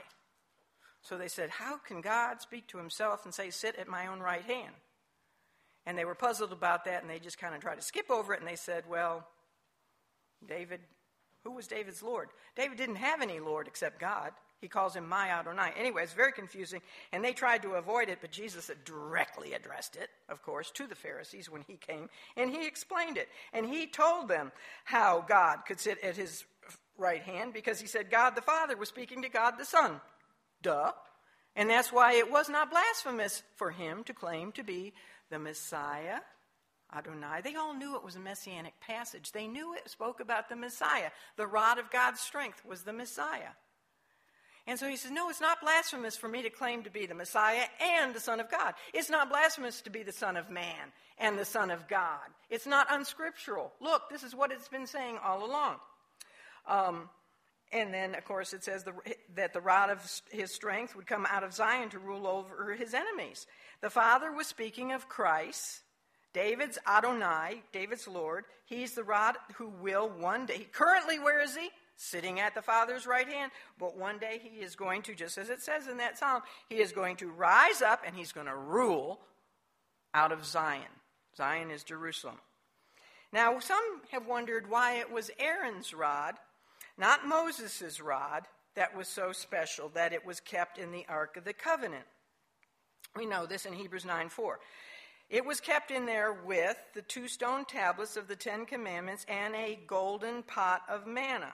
So they said, how can God speak to himself and say, sit at my own right hand? And they were puzzled about that, and they just kind of tried to skip over it, and they said, well, David... Who was David's Lord? David didn't have any Lord except God. He calls him my Adonai. Anyway, it's very confusing, and they tried to avoid it, but Jesus had directly addressed it, of course, to the Pharisees when he came, and he explained it. And he told them how God could sit at his right hand, because he said God the Father was speaking to God the Son. Duh. And that's why it was not blasphemous for him to claim to be the Messiah, Adonai. They all knew it was a messianic passage. They knew it spoke about the Messiah. The rod of God's strength was the Messiah. And so he says, no, it's not blasphemous for me to claim to be the Messiah and the Son of God. It's not blasphemous to be the Son of Man and the Son of God. It's not unscriptural. Look, this is what it's been saying all along. And then, of course, it says that the rod of his strength would come out of Zion to rule over his enemies. The Father was speaking of Christ, David's Adonai, David's Lord. He's the rod who will one day. Currently, where is he? Sitting at the Father's right hand. But one day he is going to, just as it says in that psalm, he is going to rise up and he's going to rule out of Zion. Zion is Jerusalem. Now, some have wondered why it was Aaron's rod, not Moses' rod, that was so special that it was kept in the Ark of the Covenant. We know this in Hebrews 9:4. It was kept in there with the 2 stone tablets of the 10 commandments and a golden pot of manna.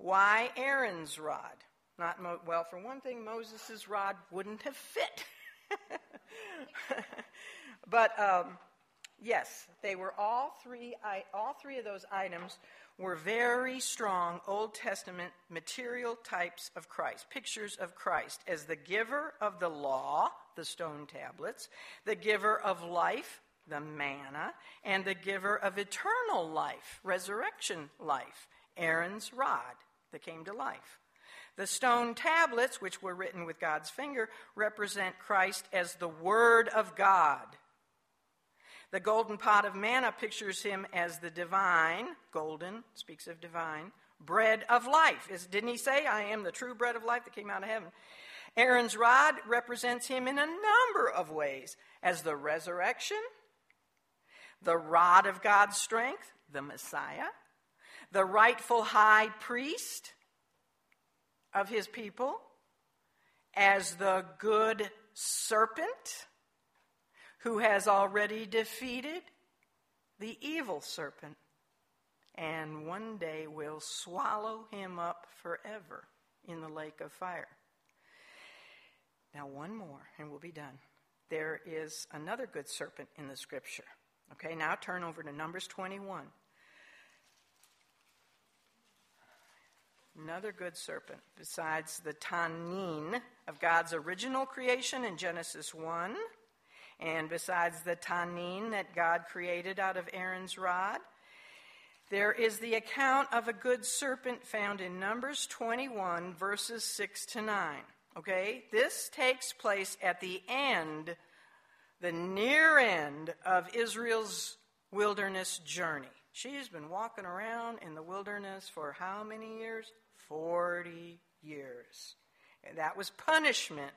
Why Aaron's rod? Well, for one thing, Moses' rod wouldn't have fit. But yes, they were all three of those items were very strong Old Testament material types of Christ, pictures of Christ as the giver of the law, the stone tablets, the giver of life, the manna, and the giver of eternal life, resurrection life, Aaron's rod that came to life. The stone tablets, which were written with God's finger, represent Christ as the Word of God. The golden pot of manna pictures him as the divine, golden, speaks of divine, bread of life. Didn't he say, I am the true bread of life that came out of heaven? Aaron's rod represents him in a number of ways as the resurrection, the rod of God's strength, the Messiah, the rightful high priest of his people, as the good serpent who has already defeated the evil serpent and one day will swallow him up forever in the lake of fire. Now, one more and we'll be done. There is another good serpent in the scripture. Okay, now turn over to Numbers 21. Another good serpent besides the Tanin of God's original creation in Genesis 1. And besides the Tanin that God created out of Aaron's rod, there is the account of a good serpent found in Numbers 21, verses 6 to 9. Okay? This takes place at the end, the near end of Israel's wilderness journey. She's been walking around in the wilderness for how many years? 40 years. And that was punishment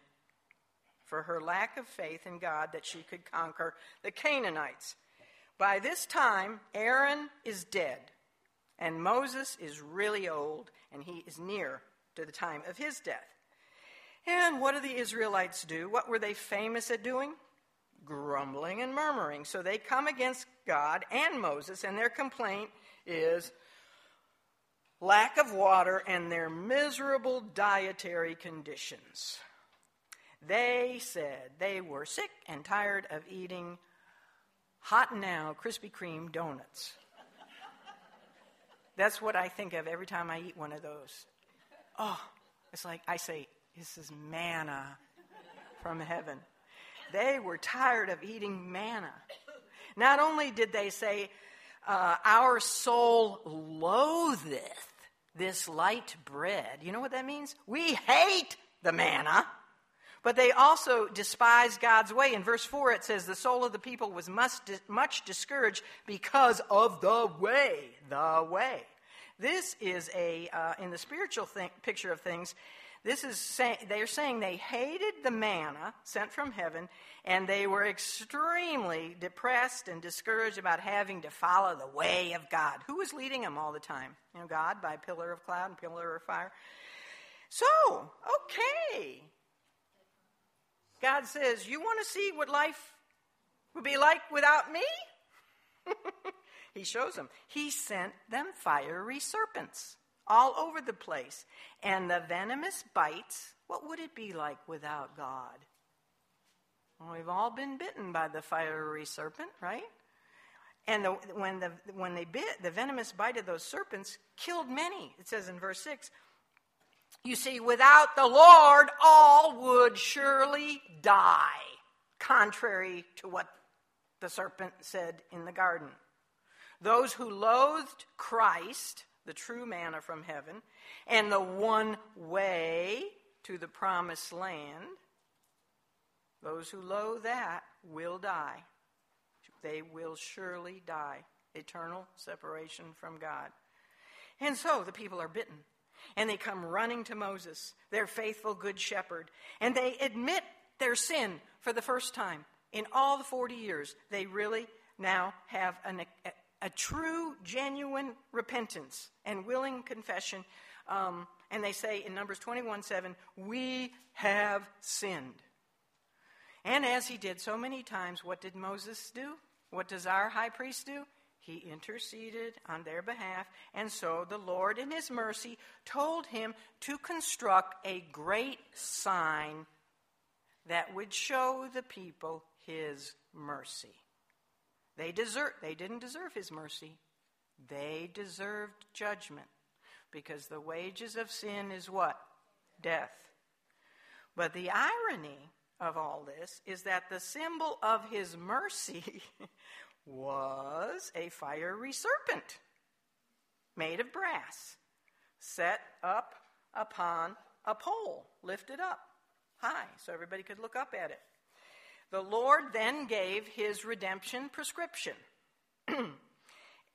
for her lack of faith in God that she could conquer the Canaanites. By this time, Aaron is dead, and Moses is really old, and he is near to the time of his death. And what do the Israelites do? What were they famous at doing? Grumbling and murmuring. So they come against God and Moses, and their complaint is lack of water and their miserable dietary conditions. They said they were sick and tired of eating hot now Krispy Kreme donuts. That's what I think of every time I eat one of those. Oh, it's like I say, this is manna from heaven. They were tired of eating manna. Not only did they say, our soul loatheth this light bread. You know what that means? We hate the manna. But they also despised God's way. In verse 4, it says, the soul of the people was much discouraged because of the way, the way. This is in the spiritual picture of things, this is they're saying they hated the manna sent from heaven, and they were extremely depressed and discouraged about having to follow the way of God. Who was leading them all the time? You know, God by pillar of cloud and pillar of fire. So, okay. God says, you want to see what life would be like without me? He shows them. He sent them fiery serpents all over the place. And the venomous bites, what would it be like without God? Well, we've all been bitten by the fiery serpent, right? And when they bit, the venomous bite of those serpents killed many. It says in verse 6, you see, without the Lord, all would surely die, contrary to what the serpent said in the garden. Those who loathed Christ, the true manna from heaven, and the one way to the promised land, those who loathe that will die. They will surely die. Eternal separation from God. And so the people are bitten. And they come running to Moses, their faithful good shepherd. And they admit their sin for the first time. In all the 40 years, they really now have a true, genuine repentance and willing confession. And they say in Numbers 21:7, we have sinned. And as he did so many times, what did Moses do? What does our high priest do? He interceded on their behalf, and so the Lord in his mercy told him to construct a great sign that would show the people his mercy. They didn't deserve his mercy. They deserved judgment, because the wages of sin is what? Death. But the irony of all this is that the symbol of his mercy was a fiery serpent made of brass, set up upon a pole, lifted up high so everybody could look up at it. The Lord then gave his redemption prescription.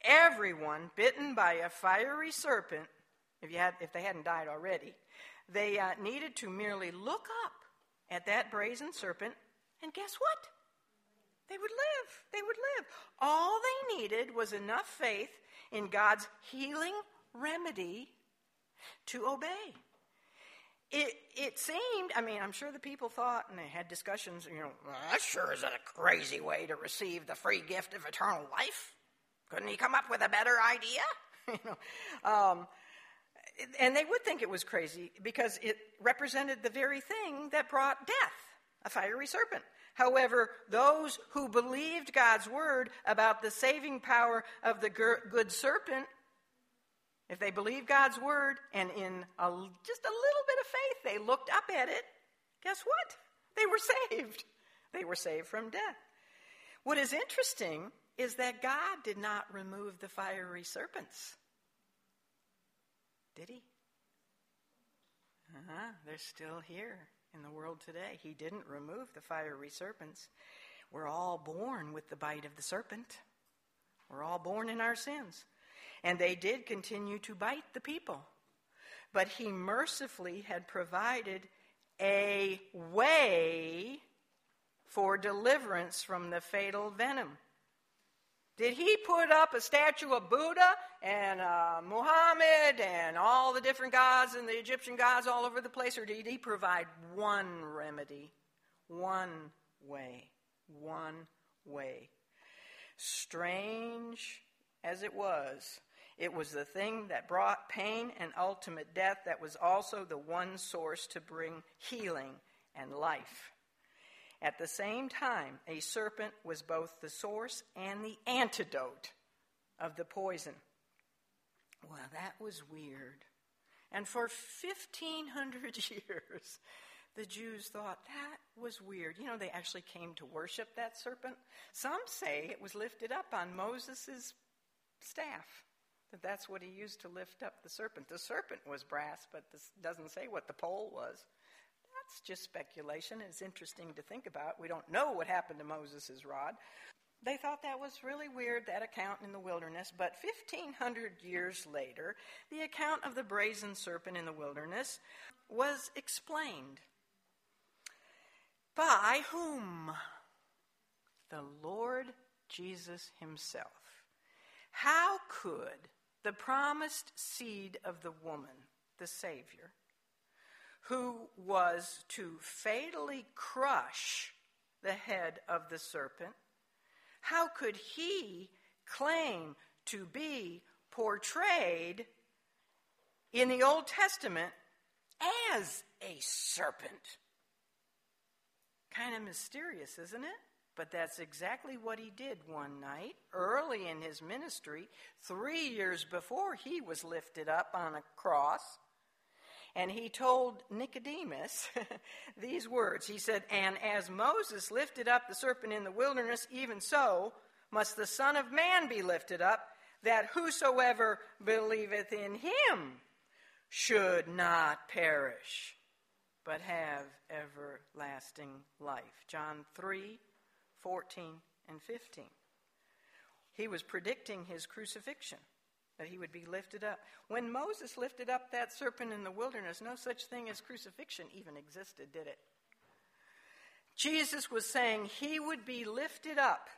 Everyone bitten by a fiery serpent, if they hadn't died already, they needed to merely look up at that brazen serpent, and guess what? They would live. They would live. All they needed was enough faith in God's healing remedy to obey. It seemed, I mean, I'm sure the people thought, and they had discussions, well, that sure is a crazy way to receive the free gift of eternal life. Couldn't he come up with a better idea? And they would think it was crazy because it represented the very thing that brought death, a fiery serpent. However, those who believed God's word about the saving power of the good serpent, if they believed God's word and in just a little bit of faith they looked up at it, guess what? They were saved. They were saved from death. What is interesting is that God did not remove the fiery serpents. Did he? They're still here. In the world today, he didn't remove the fiery serpents. We're all born with the bite of the serpent. We're all born in our sins. And they did continue to bite the people. But he mercifully had provided a way for deliverance from the fatal venom. Did he put up a statue of Buddha and Muhammad and all the different gods and the Egyptian gods all over the place? Or did he provide one remedy, one way? Strange as it was the thing that brought pain and ultimate death that was also the one source to bring healing and life. At the same time, a serpent was both the source and the antidote of the poison. Well, that was weird. And for 1,500 years, the Jews thought that was weird. They actually came to worship that serpent. Some say it was lifted up on Moses' staff, that that's what he used to lift up the serpent. The serpent was brass, but this doesn't say what the pole was. It's just speculation. It's interesting to think about. We don't know what happened to Moses' rod. They thought that was really weird, that account in the wilderness. But 1,500 years later, the account of the brazen serpent in the wilderness was explained. By whom? The Lord Jesus himself. How could the promised seed of the woman, the Savior, who was to fatally crush the head of the serpent, how could he claim to be portrayed in the Old Testament as a serpent? Kind of mysterious, isn't it? But that's exactly what he did one night early in his ministry, 3 years before he was lifted up on a cross. And he told Nicodemus these words. He said, "And as Moses lifted up the serpent in the wilderness, even so must the Son of Man be lifted up, that whosoever believeth in him should not perish, but have everlasting life." John 3:14 and 15. He was predicting his crucifixion, that he would be lifted up. When Moses lifted up that serpent in the wilderness, no such thing as crucifixion even existed, did it? Jesus was saying he would be lifted up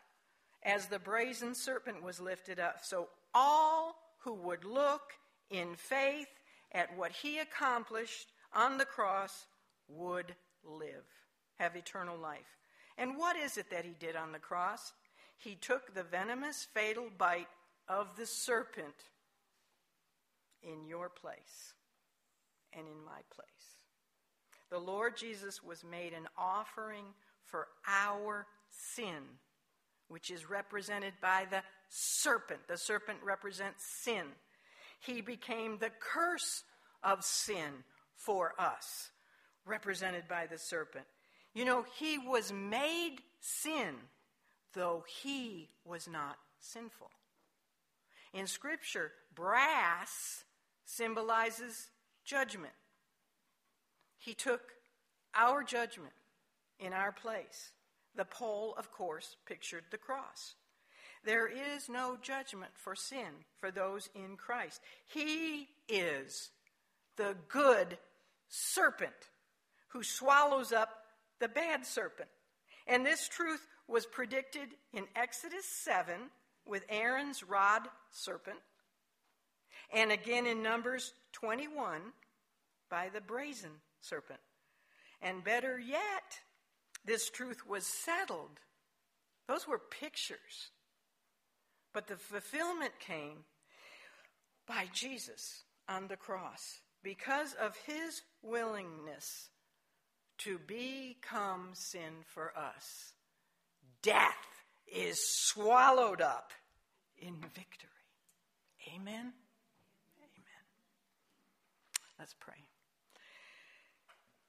as the brazen serpent was lifted up. So all who would look in faith at what he accomplished on the cross would live, have eternal life. And what is it that he did on the cross? He took the venomous, fatal bite of the serpent in your place and in my place. The Lord Jesus was made an offering for our sin, which is represented by the serpent. The serpent represents sin. He became the curse of sin for us, represented by the serpent. You know, he was made sin, though he was not sinful. In Scripture, brass symbolizes judgment. He took our judgment in our place. The pole, of course, pictured the cross. There is no judgment for sin for those in Christ. He is the good serpent who swallows up the bad serpent. And this truth was predicted in Exodus 7 with Aaron's rod serpent, and again in Numbers 21 by the brazen serpent. And better yet, this truth was settled. Those were pictures. But the fulfillment came by Jesus on the cross because of his willingness to become sin for us. Death is swallowed up in victory. Amen? Amen. Let's pray.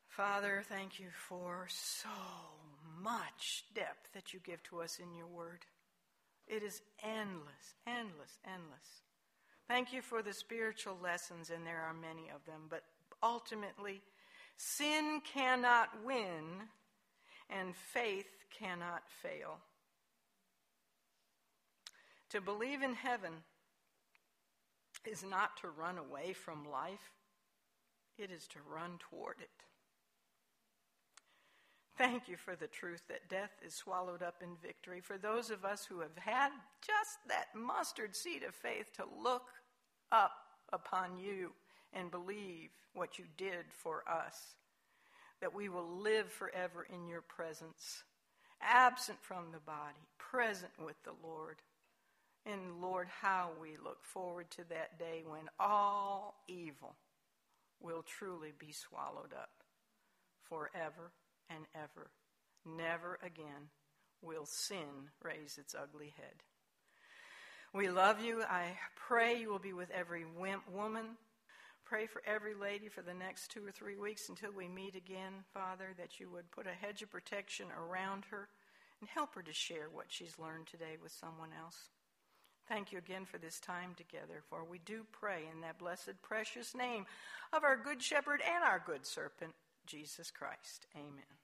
Father, thank you for so much depth that you give to us in your word. It is endless, endless, endless. Thank you for the spiritual lessons, and there are many of them. But ultimately, sin cannot win, and faith cannot fail. To believe in heaven is not to run away from life. It is to run toward it. Thank you for the truth that death is swallowed up in victory. For those of us who have had just that mustard seed of faith to look up upon you and believe what you did for us, that we will live forever in your presence, absent from the body, present with the Lord. And Lord, how we look forward to that day when all evil will truly be swallowed up forever and ever. Never again will sin raise its ugly head. We love you. I pray you will be with every woman. Pray for every lady for the next 2 or 3 weeks until we meet again, Father, that you would put a hedge of protection around her and help her to share what she's learned today with someone else. Thank you again for this time together, for we do pray in that blessed, precious name of our good shepherd and our good serpent, Jesus Christ. Amen.